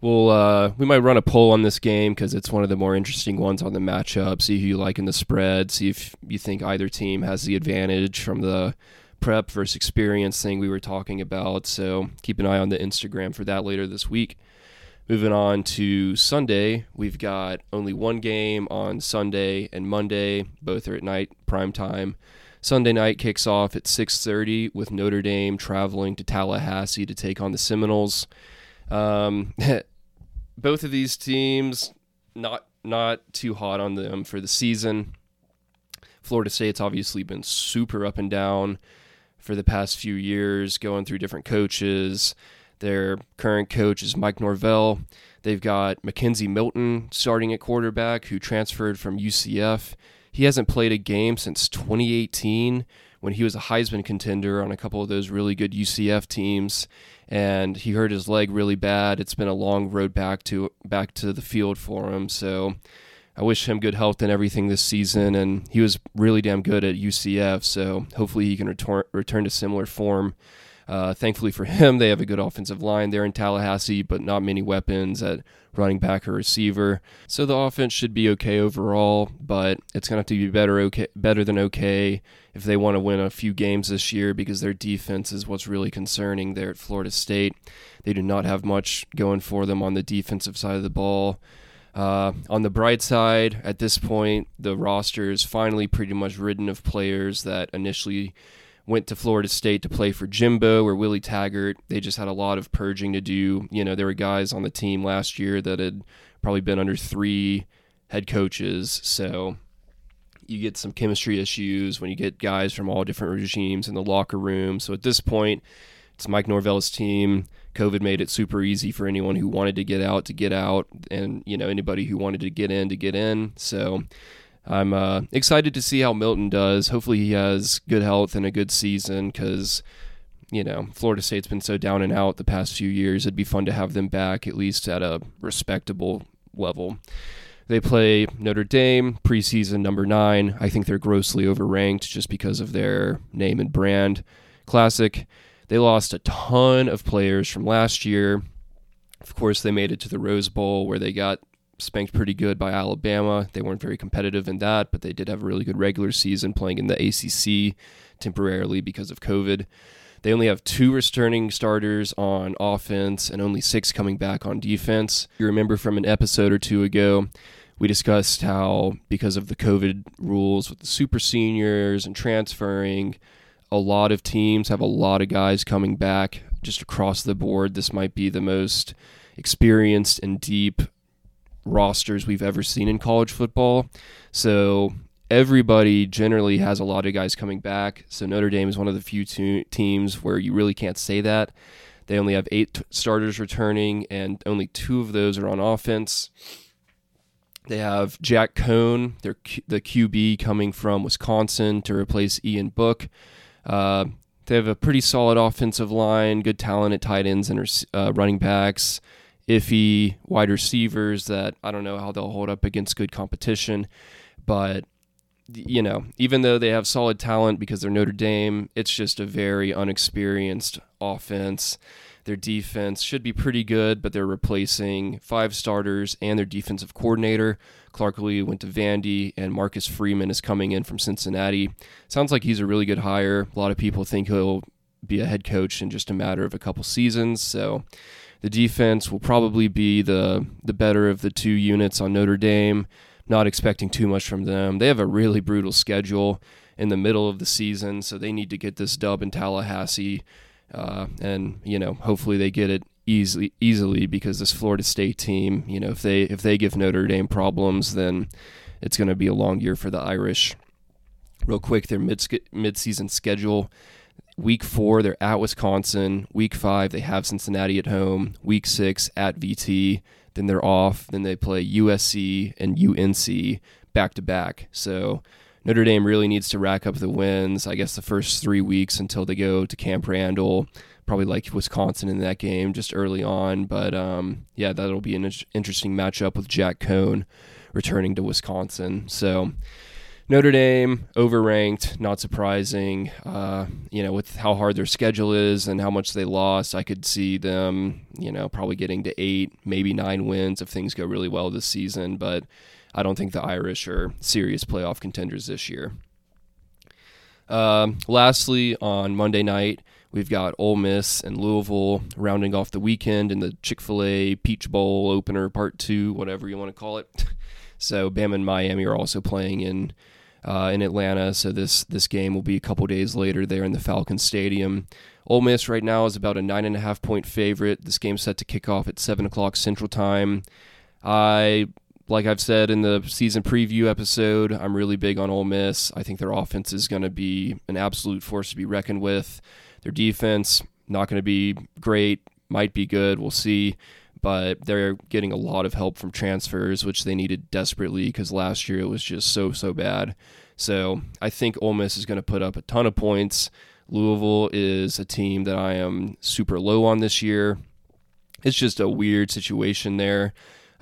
we might run a poll on this game because it's one of the more interesting ones on the matchup. See who you like in the spread. See if you think either team has the advantage from the prep versus experience thing we were talking about. So keep an eye on the Instagram for that later this week. Moving on to Sunday, we've got only one game on Sunday and Monday. Both are at night, prime time. Sunday night kicks off at 6:30 with Notre Dame traveling to Tallahassee to take on the Seminoles. Both of these teams, not too hot on them for the season. Florida State's obviously been super up and down for the past few years, going through different coaches. Their current coach is Mike Norvell. They've got Mackenzie Milton starting at quarterback, who transferred from UCF. He hasn't played a game since 2018 when he was a Heisman contender on a couple of those really good UCF teams, and he hurt his leg really bad. It's been a long road back to the field for him, so I wish him good health and everything this season, and he was really damn good at UCF, so hopefully he can return to similar form. Thankfully for him, they have a good offensive line there in Tallahassee, but not many weapons at running back or receiver. So the offense should be okay overall, but it's going to have to be better than okay if they want to win a few games this year, because their defense is what's really concerning there at Florida State. They do not have much going for them on the defensive side of the ball. On the bright side, at this point, the roster is finally pretty much ridden of players that initially went to Florida State to play for Jimbo or Willie Taggart. They just had a lot of purging to do. You know, there were guys on the team last year that had probably been under three head coaches. So you get some chemistry issues when you get guys from all different regimes in the locker room. So at this point, it's Mike Norvell's team. COVID made it super easy for anyone who wanted to get out, and, you know, anybody who wanted to get in. So I'm excited to see how Milton does. Hopefully he has good health and a good season, because, you know, Florida State's been so down and out the past few years. It'd be fun to have them back, at least at a respectable level. They play Notre Dame, preseason number 9. I think they're grossly overranked just because of their name and brand. Classic. They lost a ton of players from last year. Of course, they made it to the Rose Bowl, where they got spanked pretty good by Alabama. They weren't very competitive in that, but they did have a really good regular season playing in the ACC temporarily because of COVID. They only have 2 returning starters on offense and only 6 coming back on defense. You remember from an episode or 2 ago, we discussed how because of the COVID rules with the super seniors and transferring, a lot of teams have a lot of guys coming back just across the board. This might be the most experienced and deep rosters we've ever seen in college football. So everybody generally has a lot of guys coming back. So Notre Dame is one of the few teams where you really can't say that. They only have 8 starters returning, and only 2 of those are on offense. They have Jack Cohn, the QB, coming from Wisconsin to replace Ian Book. They have a pretty solid offensive line, good talent at tight ends and running backs, iffy wide receivers that I don't know how they'll hold up against good competition. But, you know, even though they have solid talent because they're Notre Dame, it's just a very inexperienced offense. Their defense should be pretty good, but they're replacing 5 starters and their defensive coordinator. Clark Lee went to Vandy, and Marcus Freeman is coming in from Cincinnati. Sounds like he's a really good hire. A lot of people think he'll be a head coach in just a matter of a couple seasons. So the defense will probably be the better of the two units on Notre Dame. Not expecting too much from them. They have a really brutal schedule in the middle of the season, so they need to get this dub in Tallahassee. And, you know, hopefully they get it easily because this Florida State team, you know, if they give Notre Dame problems, then it's going to be a long year for the Irish. Real quick, their mid-season schedule: week 4, they're at Wisconsin. Week 5, they have Cincinnati at home. Week 6, at VT. Then they're off. Then they play USC and UNC back-to-back. So Notre Dame really needs to rack up the wins, I guess, the first 3 weeks until they go to Camp Randall, probably like Wisconsin in that game just early on. But, yeah, that'll be an interesting matchup with Jack Cohn returning to Wisconsin. So Notre Dame, overranked, not surprising. You know, with how hard their schedule is and how much they lost, I could see them, you know, probably getting to 8, maybe 9 wins if things go really well this season. But I don't think the Irish are serious playoff contenders this year. Lastly, on Monday night, we've got Ole Miss and Louisville rounding off the weekend in the Chick-fil-A Peach Bowl opener part 2, whatever you want to call it. So Bama and Miami are also playing in Atlanta, so this game will be a couple days later there in the Falcon Stadium. Ole Miss right now is about a 9.5-point favorite. This game's set to kick off at 7 o'clock Central Time. Like I've said in the season preview episode, I'm really big on Ole Miss. I think their offense is going to be an absolute force to be reckoned with. Their defense, not going to be great, might be good, we'll see. But they're getting a lot of help from transfers, which they needed desperately because last year it was just so bad. So I think Ole Miss is going to put up a ton of points. Louisville is a team that I am super low on this year. It's just a weird situation there.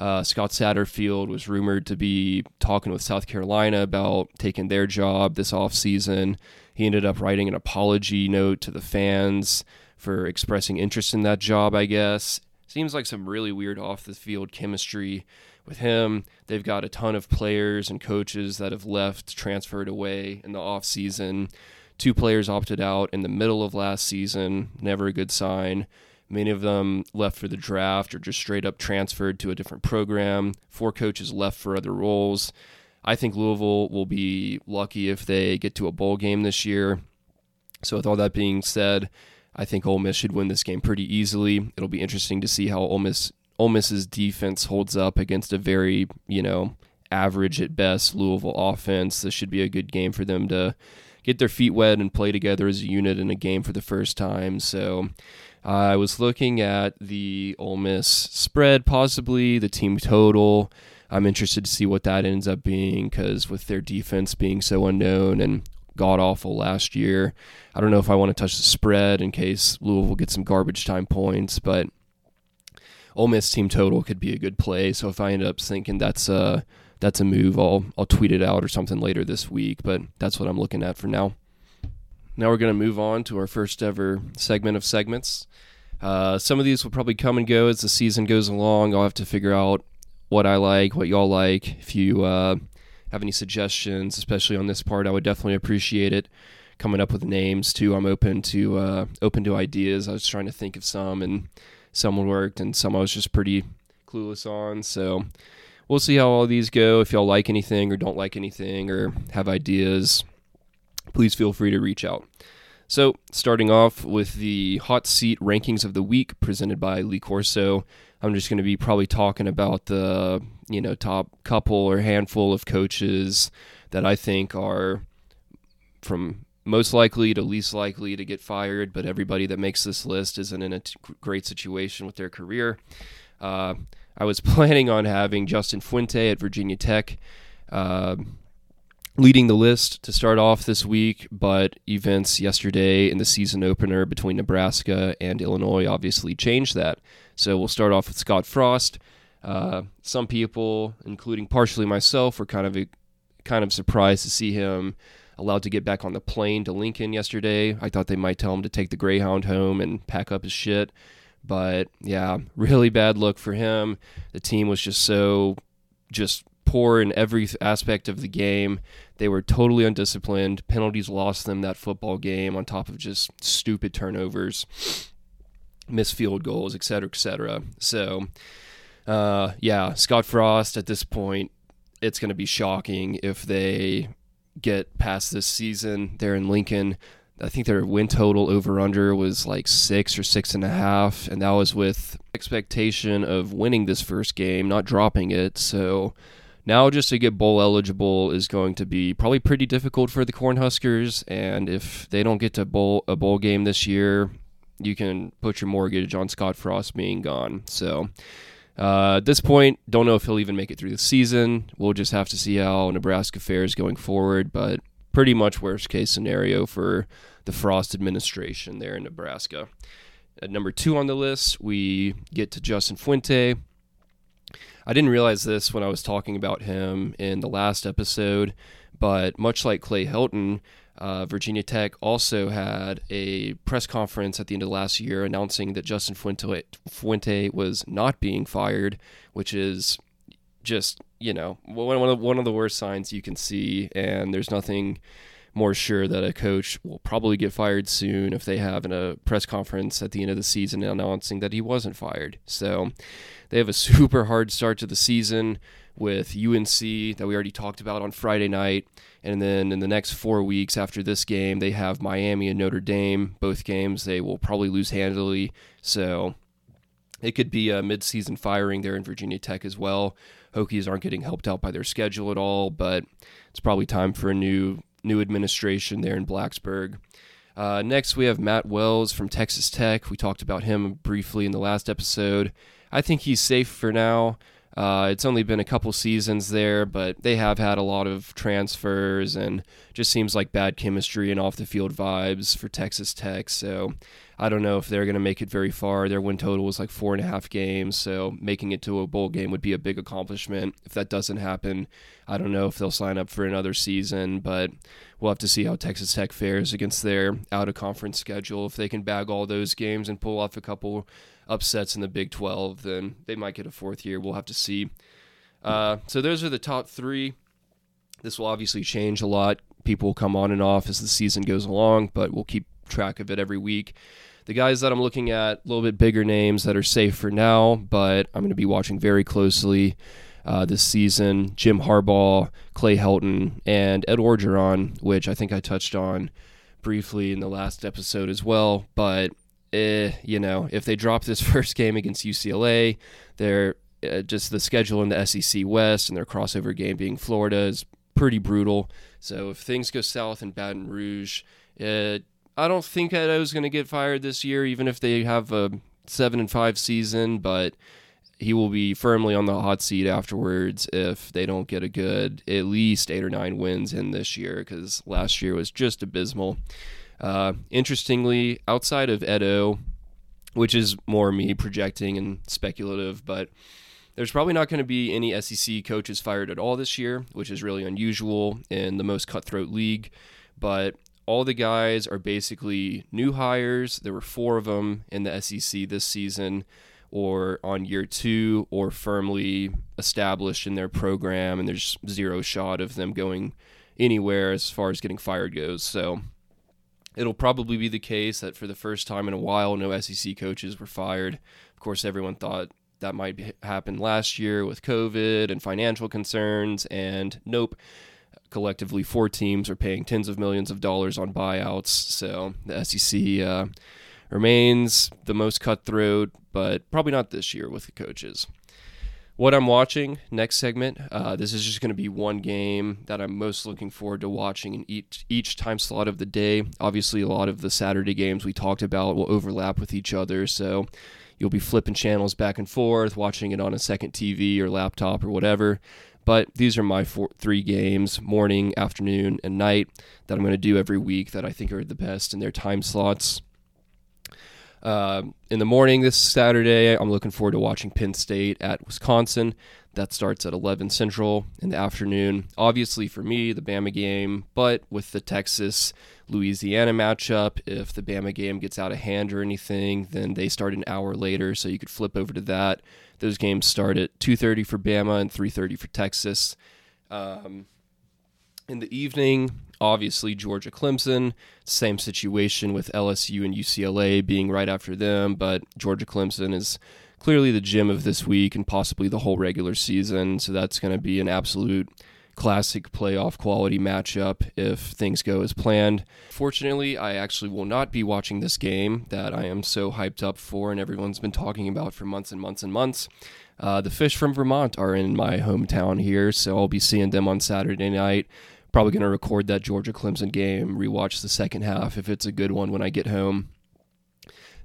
Scott Satterfield was rumored to be talking with South Carolina about taking their job this offseason. He ended up writing an apology note to the fans for expressing interest in that job, I guess. Seems like some really weird off-the-field chemistry with him. They've got a ton of players and coaches that have left, transferred away in the offseason. 2 players opted out in the middle of last season. Never a good sign. Many of them left for the draft or just straight up transferred to a different program. 4 coaches left for other roles. I think Louisville will be lucky if they get to a bowl game this year. So with all that being said, I think Ole Miss should win this game pretty easily. It'll be interesting to see how Ole Miss's defense holds up against a very, you know, average at best Louisville offense. This should be a good game for them to get their feet wet and play together as a unit in a game for the first time. So I was looking at the Ole Miss spread, possibly the team total. I'm interested to see what that ends up being because with their defense being so unknown and god-awful last year, I don't know if I want to touch the spread in case Louisville gets some garbage time points, but Ole Miss team total could be a good play. So if I end up thinking that's a move, I'll tweet it out or something later this week, but that's what I'm looking at for now. Now we're going to move on to our first ever segment of segments. Some of these will probably come and go as the season goes along. I'll have to figure out what I like, what y'all like. If you have any suggestions, especially on this part, I would definitely appreciate it. Coming up with names too, I'm open to ideas. I was trying to think of some, and some worked, and some I was just pretty clueless on. So we'll see how all these go. If y'all like anything or don't like anything or have ideas, please feel free to reach out. So, starting off with the hot seat rankings of the week presented by Lee Corso, I'm just going to be probably talking about the, you know, top couple or handful of coaches that I think are from most likely to least likely to get fired, but everybody that makes this list isn't in a great situation with their career. I was planning on having Justin Fuente at Virginia Tech leading the list to start off this week, but events yesterday in the season opener between Nebraska and Illinois obviously changed that. So we'll start off with Scott Frost. Some people, including partially myself, were kind of surprised to see him allowed to get back on the plane to Lincoln yesterday. I thought they might tell him to take the Greyhound home and pack up his shit. But, yeah, really bad look for him. The team was just poor in every aspect of the game. They were totally undisciplined. Penalties lost them that football game on top of just stupid turnovers, missed field goals, et cetera, et cetera. So, yeah, Scott Frost at this point, it's going to be shocking if they get past this season. They're in Lincoln. I think their win total over-under was like 6 or 6.5, and that was with expectation of winning this first game, not dropping it. So now just to get bowl eligible is going to be probably pretty difficult for the Cornhuskers, and if they don't get to a bowl game this year, you can put your mortgage on Scott Frost being gone. So at this point, don't know if he'll even make it through the season. We'll just have to see how Nebraska fares going forward, but pretty much worst case scenario for the Frost administration there in Nebraska. At number 2 on the list, we get to Justin Fuente. I didn't realize this when I was talking about him in the last episode, but much like Clay Helton, Virginia Tech also had a press conference at the end of last year announcing that Justin Fuente was not being fired, which is just, you know, one of the worst signs you can see, and there's nothing more sure that a coach will probably get fired soon if they have a press conference at the end of the season announcing that he wasn't fired. So they have a super hard start to the season with UNC that we already talked about on Friday night, and then in the next 4 weeks after this game, they have Miami and Notre Dame. Both games they will probably lose handily, so it could be a mid-season firing there in Virginia Tech as well. Hokies aren't getting helped out by their schedule at all, but it's probably time for a new administration there in Blacksburg. Next, we have Matt Wells from Texas Tech. We talked about him briefly in the last episode. I think he's safe for now. It's only been a couple seasons there, but they have had a lot of transfers and just seems like bad chemistry and off-the-field vibes for Texas Tech. So I don't know if they're going to make it very far. Their win total was like 4.5 games, so making it to a bowl game would be a big accomplishment. If that doesn't happen, I don't know if they'll sign up for another season, but we'll have to see how Texas Tech fares against their out-of-conference schedule. If they can bag all those games and pull off a couple upsets in the Big 12, then they might get a fourth year. We'll have to see. So those are the top 3. This will obviously change a lot. People come on and off as the season goes along, but we'll keep track of it every week. The guys that I'm looking at, a little bit bigger names that are safe for now, but I'm going to be watching very closely this season: Jim Harbaugh, Clay Helton, and Ed Orgeron, which I think I touched on briefly in the last episode as well. But you know, if they drop this first game against UCLA, they're just the schedule in the SEC West and their crossover game being Florida is pretty brutal. So if things go south in Baton Rouge, I don't think Edo's going to get fired this year, even if they have a 7-5 season, but he will be firmly on the hot seat afterwards if they don't get a good at least 8 or 9 wins in this year, because last year was just abysmal. Interestingly, outside of Edo, which is more me projecting and speculative, but there's probably not going to be any SEC coaches fired at all this year, which is really unusual in the most cutthroat league. But all the guys are basically new hires. There were 4 of them in the SEC this season, or on year 2, or firmly established in their program, and there's 0 shot of them going anywhere as far as getting fired goes. So it'll probably be the case that for the first time in a while, no SEC coaches were fired. Of course, everyone thought that might happen last year with COVID and financial concerns, and nope. collectively four teams are paying tens of millions of dollars on buyouts. So the SEC remains the most cutthroat, but probably not this year with the coaches. What I'm watching, next segment, this is just going to be one game that I'm most looking forward to watching in each time slot of the day. Obviously, a lot of the Saturday games we talked about will overlap with each other, so you'll be flipping channels back and forth, watching it on a second TV or laptop or whatever. But these are my three games, morning, afternoon, and night, that I'm going to do every week that I think are the best in their time slots. In the morning this Saturday, I'm looking forward to watching Penn State at Wisconsin. That starts at 11 Central in the afternoon. Obviously for me, the Bama game, but with the Texas-Louisiana matchup, if the Bama game gets out of hand or anything, then they start an hour later, so you could flip over to that. Those games start at 2:30 for Bama and 3:30 for Texas. In the evening, obviously Georgia Clemson, same situation with LSU and UCLA being right after them, but Georgia Clemson is clearly the gem of this week and possibly the whole regular season, so that's going to be an absolute classic playoff quality matchup if things go as planned. Fortunately, I actually will not be watching this game that I am so hyped up for and everyone's been talking about for months and months and months. The Fish from Vermont are in my hometown here, so I'll be seeing them on Saturday night. Probably going to record that Georgia Clemson game, rewatch the second half if it's a good one when I get home.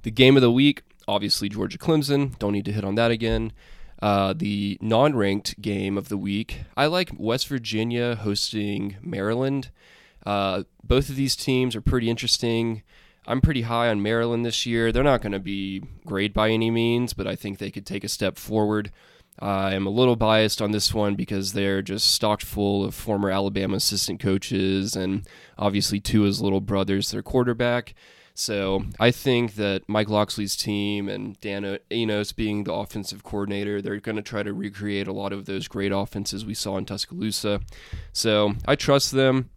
The game of the week, obviously Georgia Clemson. Don't need to hit on that again. The non-ranked game of the week, I like West Virginia hosting Maryland. Both of these teams are pretty interesting. I'm pretty high on Maryland this year. They're not going to be great by any means, but I think they could take a step forward. I am a little biased on this one because they're just stocked full of former Alabama assistant coaches and obviously Tua's little brother's their quarterback. So I think that Mike Loxley's team and Dan Enos being the offensive coordinator, they're going to try to recreate a lot of those great offenses we saw in Tuscaloosa. So I trust them.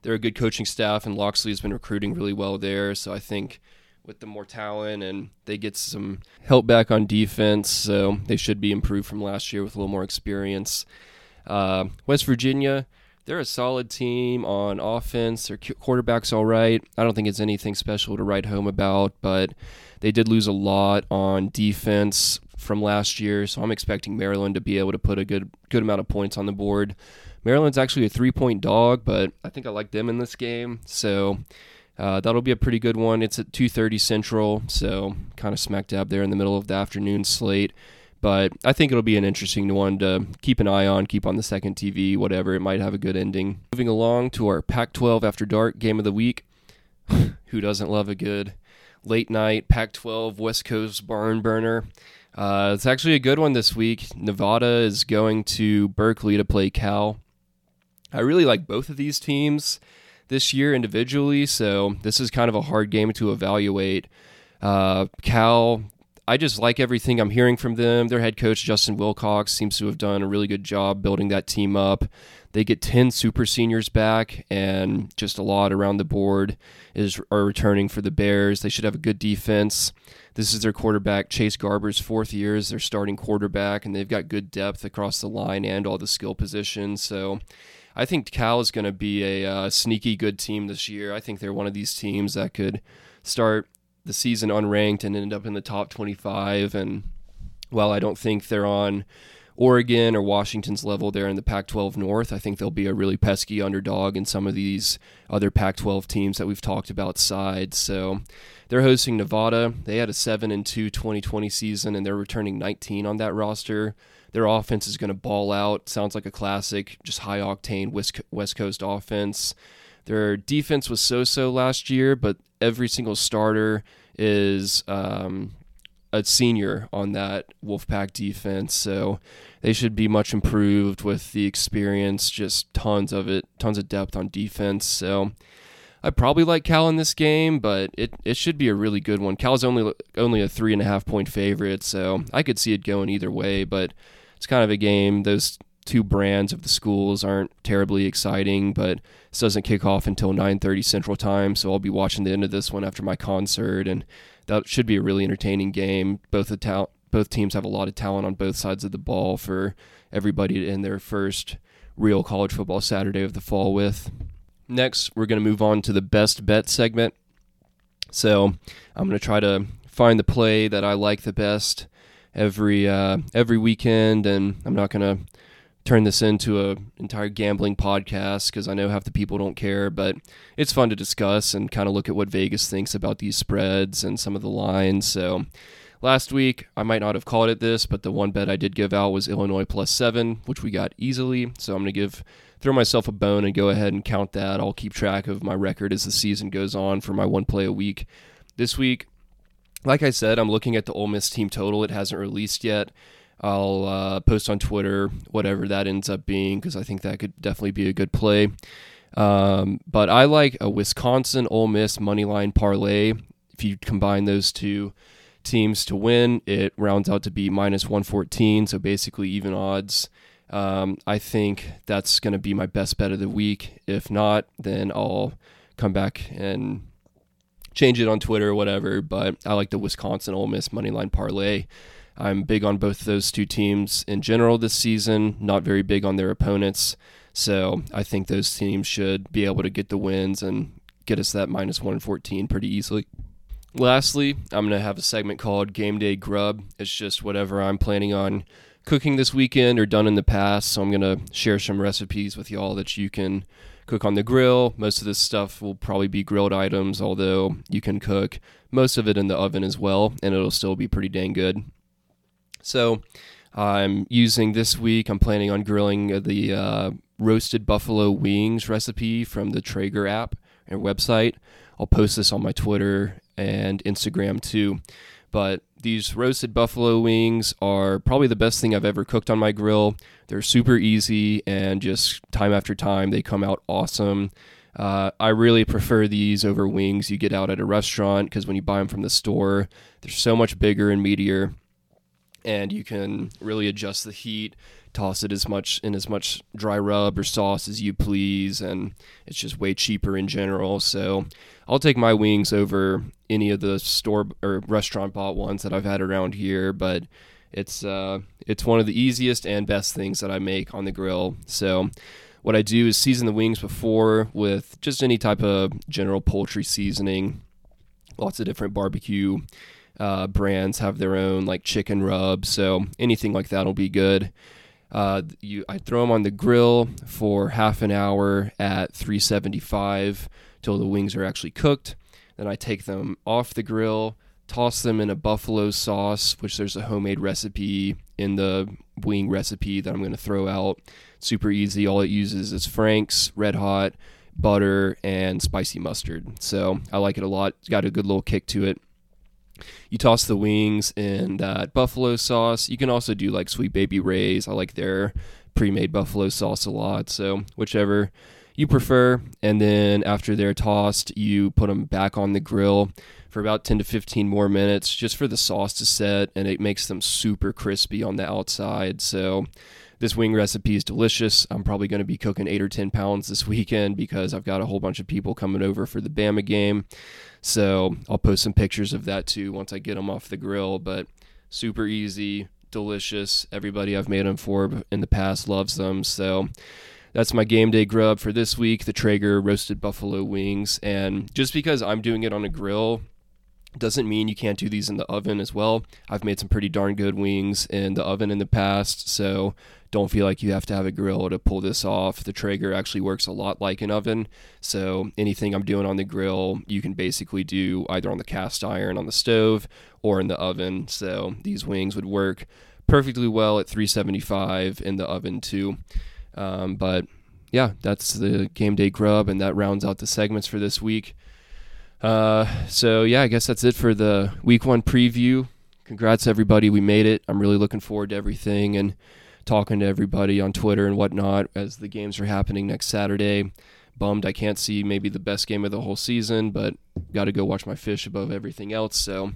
They're a good coaching staff, and Loxley has been recruiting really well there. So I think with the more talent, and they get some help back on defense, so they should be improved from last year with a little more experience. West Virginia, they're a solid team on offense. Their quarterback's all right. I don't think it's anything special to write home about, but they did lose a lot on defense from last year, so I'm expecting Maryland to be able to put a good amount of points on the board. Maryland's actually a 3-point dog, but I think I like them in this game, so that'll be a pretty good one. It's at 2:30 Central, so kind of smack dab there in the middle of the afternoon slate. But I think it'll be an interesting one to keep an eye on, keep on the second TV, whatever. It might have a good ending. Moving along to our Pac-12 After Dark game of the week. Who doesn't love a good late night Pac-12 West Coast barn burner? It's actually a good one this week. Nevada is going to Berkeley to play Cal. I really like both of these teams this year individually, so this is kind of a hard game to evaluate. Cal, I just like everything I'm hearing from them. Their head coach, Justin Wilcox, seems to have done a really good job building that team up. They get 10 super seniors back, and just a lot around the board are returning for the Bears. They should have a good defense. This is their quarterback, Chase Garber's fourth year as their starting quarterback, and they've got good depth across the line and all the skill positions, so I think Cal is going to be a sneaky good team this year. I think they're one of these teams that could start the season unranked and end up in the top 25. And while I don't think they're on Oregon or Washington's level there in the Pac-12 North, I think they'll be a really pesky underdog in some of these other Pac-12 teams that we've talked about sides. So they're hosting Nevada. They had a 7-2 2020 season, and they're returning 19 on that roster. Their offense is going to ball out. Sounds like a classic, just high-octane West Coast offense. Their defense was so-so last year, but every single starter is a senior on that Wolfpack defense, so they should be much improved with the experience, just tons of it, tons of depth on defense. So I probably like Cal in this game, but it should be a really good one. Cal's only a 3.5-point favorite, so I could see it going either way, but it's kind of a game. Those two brands of the schools aren't terribly exciting, but this doesn't kick off until 9:30 Central Time, so I'll be watching the end of this one after my concert, and that should be a really entertaining game. Both teams have a lot of talent on both sides of the ball for everybody to end their first real college football Saturday of the fall with. Next, we're going to move on to the best bet segment. So I'm going to try to find the play that I like the best every weekend, and I'm not going to turn this into an entire gambling podcast because I know half the people don't care, but it's fun to discuss and kind of look at what Vegas thinks about these spreads and some of the lines. So last week, I might not have called it this, but the one bet I did give out was Illinois +7, which we got easily. So I'm going to throw myself a bone and go ahead and count that. I'll keep track of my record as the season goes on for my one play a week. This week, like I said, I'm looking at the Ole Miss team total. It hasn't released yet. I'll post on Twitter, whatever that ends up being, because I think that could definitely be a good play. But I like a Wisconsin Ole Miss moneyline parlay. If you combine those two teams to win, it rounds out to be -114, so basically even odds. I think that's going to be my best bet of the week. If not, then I'll come back and change it on Twitter or whatever. But I like the Wisconsin Ole Miss moneyline parlay. I'm big on both those two teams in general this season, not very big on their opponents. So I think those teams should be able to get the wins and get us that -114 pretty easily. Lastly, I'm going to have a segment called Game Day Grub. It's just whatever I'm planning on cooking this weekend or done in the past. So I'm going to share some recipes with y'all that you can cook on the grill. Most of this stuff will probably be grilled items, although you can cook most of it in the oven as well, and it'll still be pretty dang good. So I'm planning on grilling the roasted buffalo wings recipe from the Traeger app and website. I'll post this on my Twitter and Instagram too. But these roasted buffalo wings are probably the best thing I've ever cooked on my grill. They're super easy, and just time after time, they come out awesome. I really prefer these over wings you get out at a restaurant, because when you buy them from the store, they're so much bigger and meatier. And you can really adjust the heat, toss it as much dry rub or sauce as you please, and it's just way cheaper in general. So I'll take my wings over any of the store or restaurant bought ones that I've had around here, but it's one of the easiest and best things that I make on the grill. So what I do is season the wings before with just any type of general poultry seasoning. Lots of different barbecue brands have their own, like chicken rub, so anything like that will be good. I throw them on the grill for half an hour at 375 till the wings are actually cooked. Then I take them off the grill, toss them in a buffalo sauce, which there's a homemade recipe in the wing recipe that I'm going to throw out. Super easy. All it uses is Frank's, Red Hot, butter, and spicy mustard. So I like it a lot. It's got a good little kick to it. You toss the wings in that buffalo sauce. You can also do like Sweet Baby Ray's. I like their pre-made buffalo sauce a lot. So whichever you prefer. And then after they're tossed, you put them back on the grill for about 10 to 15 more minutes just for the sauce to set. And it makes them super crispy on the outside. So this wing recipe is delicious. I'm probably going to be cooking 8 or 10 pounds this weekend because I've got a whole bunch of people coming over for the Bama game. So I'll post some pictures of that too once I get them off the grill. But super easy, delicious. Everybody I've made them for in the past loves them. So that's my game day grub for this week, the Traeger roasted buffalo wings. And just because I'm doing it on a grill doesn't mean you can't do these in the oven as well. I've made some pretty darn good wings in the oven in the past, so don't feel like you have to have a grill to pull this off. The Traeger actually works a lot like an oven, so anything I'm doing on the grill, you can basically do either on the cast iron, on the stove, or in the oven. So these wings would work perfectly well at 375 in the oven too. But yeah, that's the game day grub, and that rounds out the segments for this week. So yeah, I guess that's it for the week one preview. Congrats everybody. We made it. I'm really looking forward to everything and talking to everybody on Twitter and whatnot as the games are happening next Saturday. Bummed I can't see maybe the best game of the whole season, but got to go watch my fish above everything else. So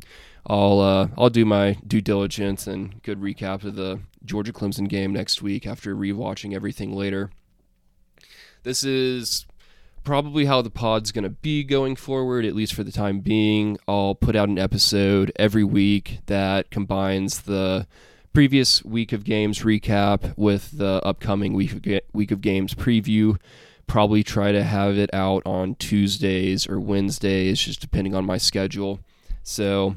I'll do my due diligence and good recap of the Georgia Clemson game next week after rewatching everything later. This is probably how the pod's going to be going forward, at least for the time being. I'll put out an episode every week that combines the previous week of games recap with the upcoming week of games preview. Probably try to have it out on Tuesdays or Wednesdays, just depending on my schedule. So,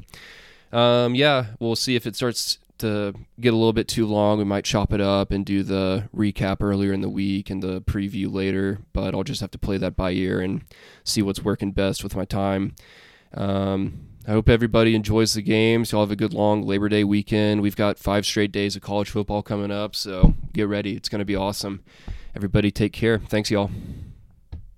yeah, we'll see if it starts to get a little bit too long. We might chop it up and do the recap earlier in the week and the preview later, but I'll just have to play that by ear and see what's working best with my time. I hope everybody enjoys the games. Y'all have a good long Labor Day weekend. We've got 5 straight days of college football coming up, so get ready. It's going to be awesome. Everybody take care. Thanks, y'all.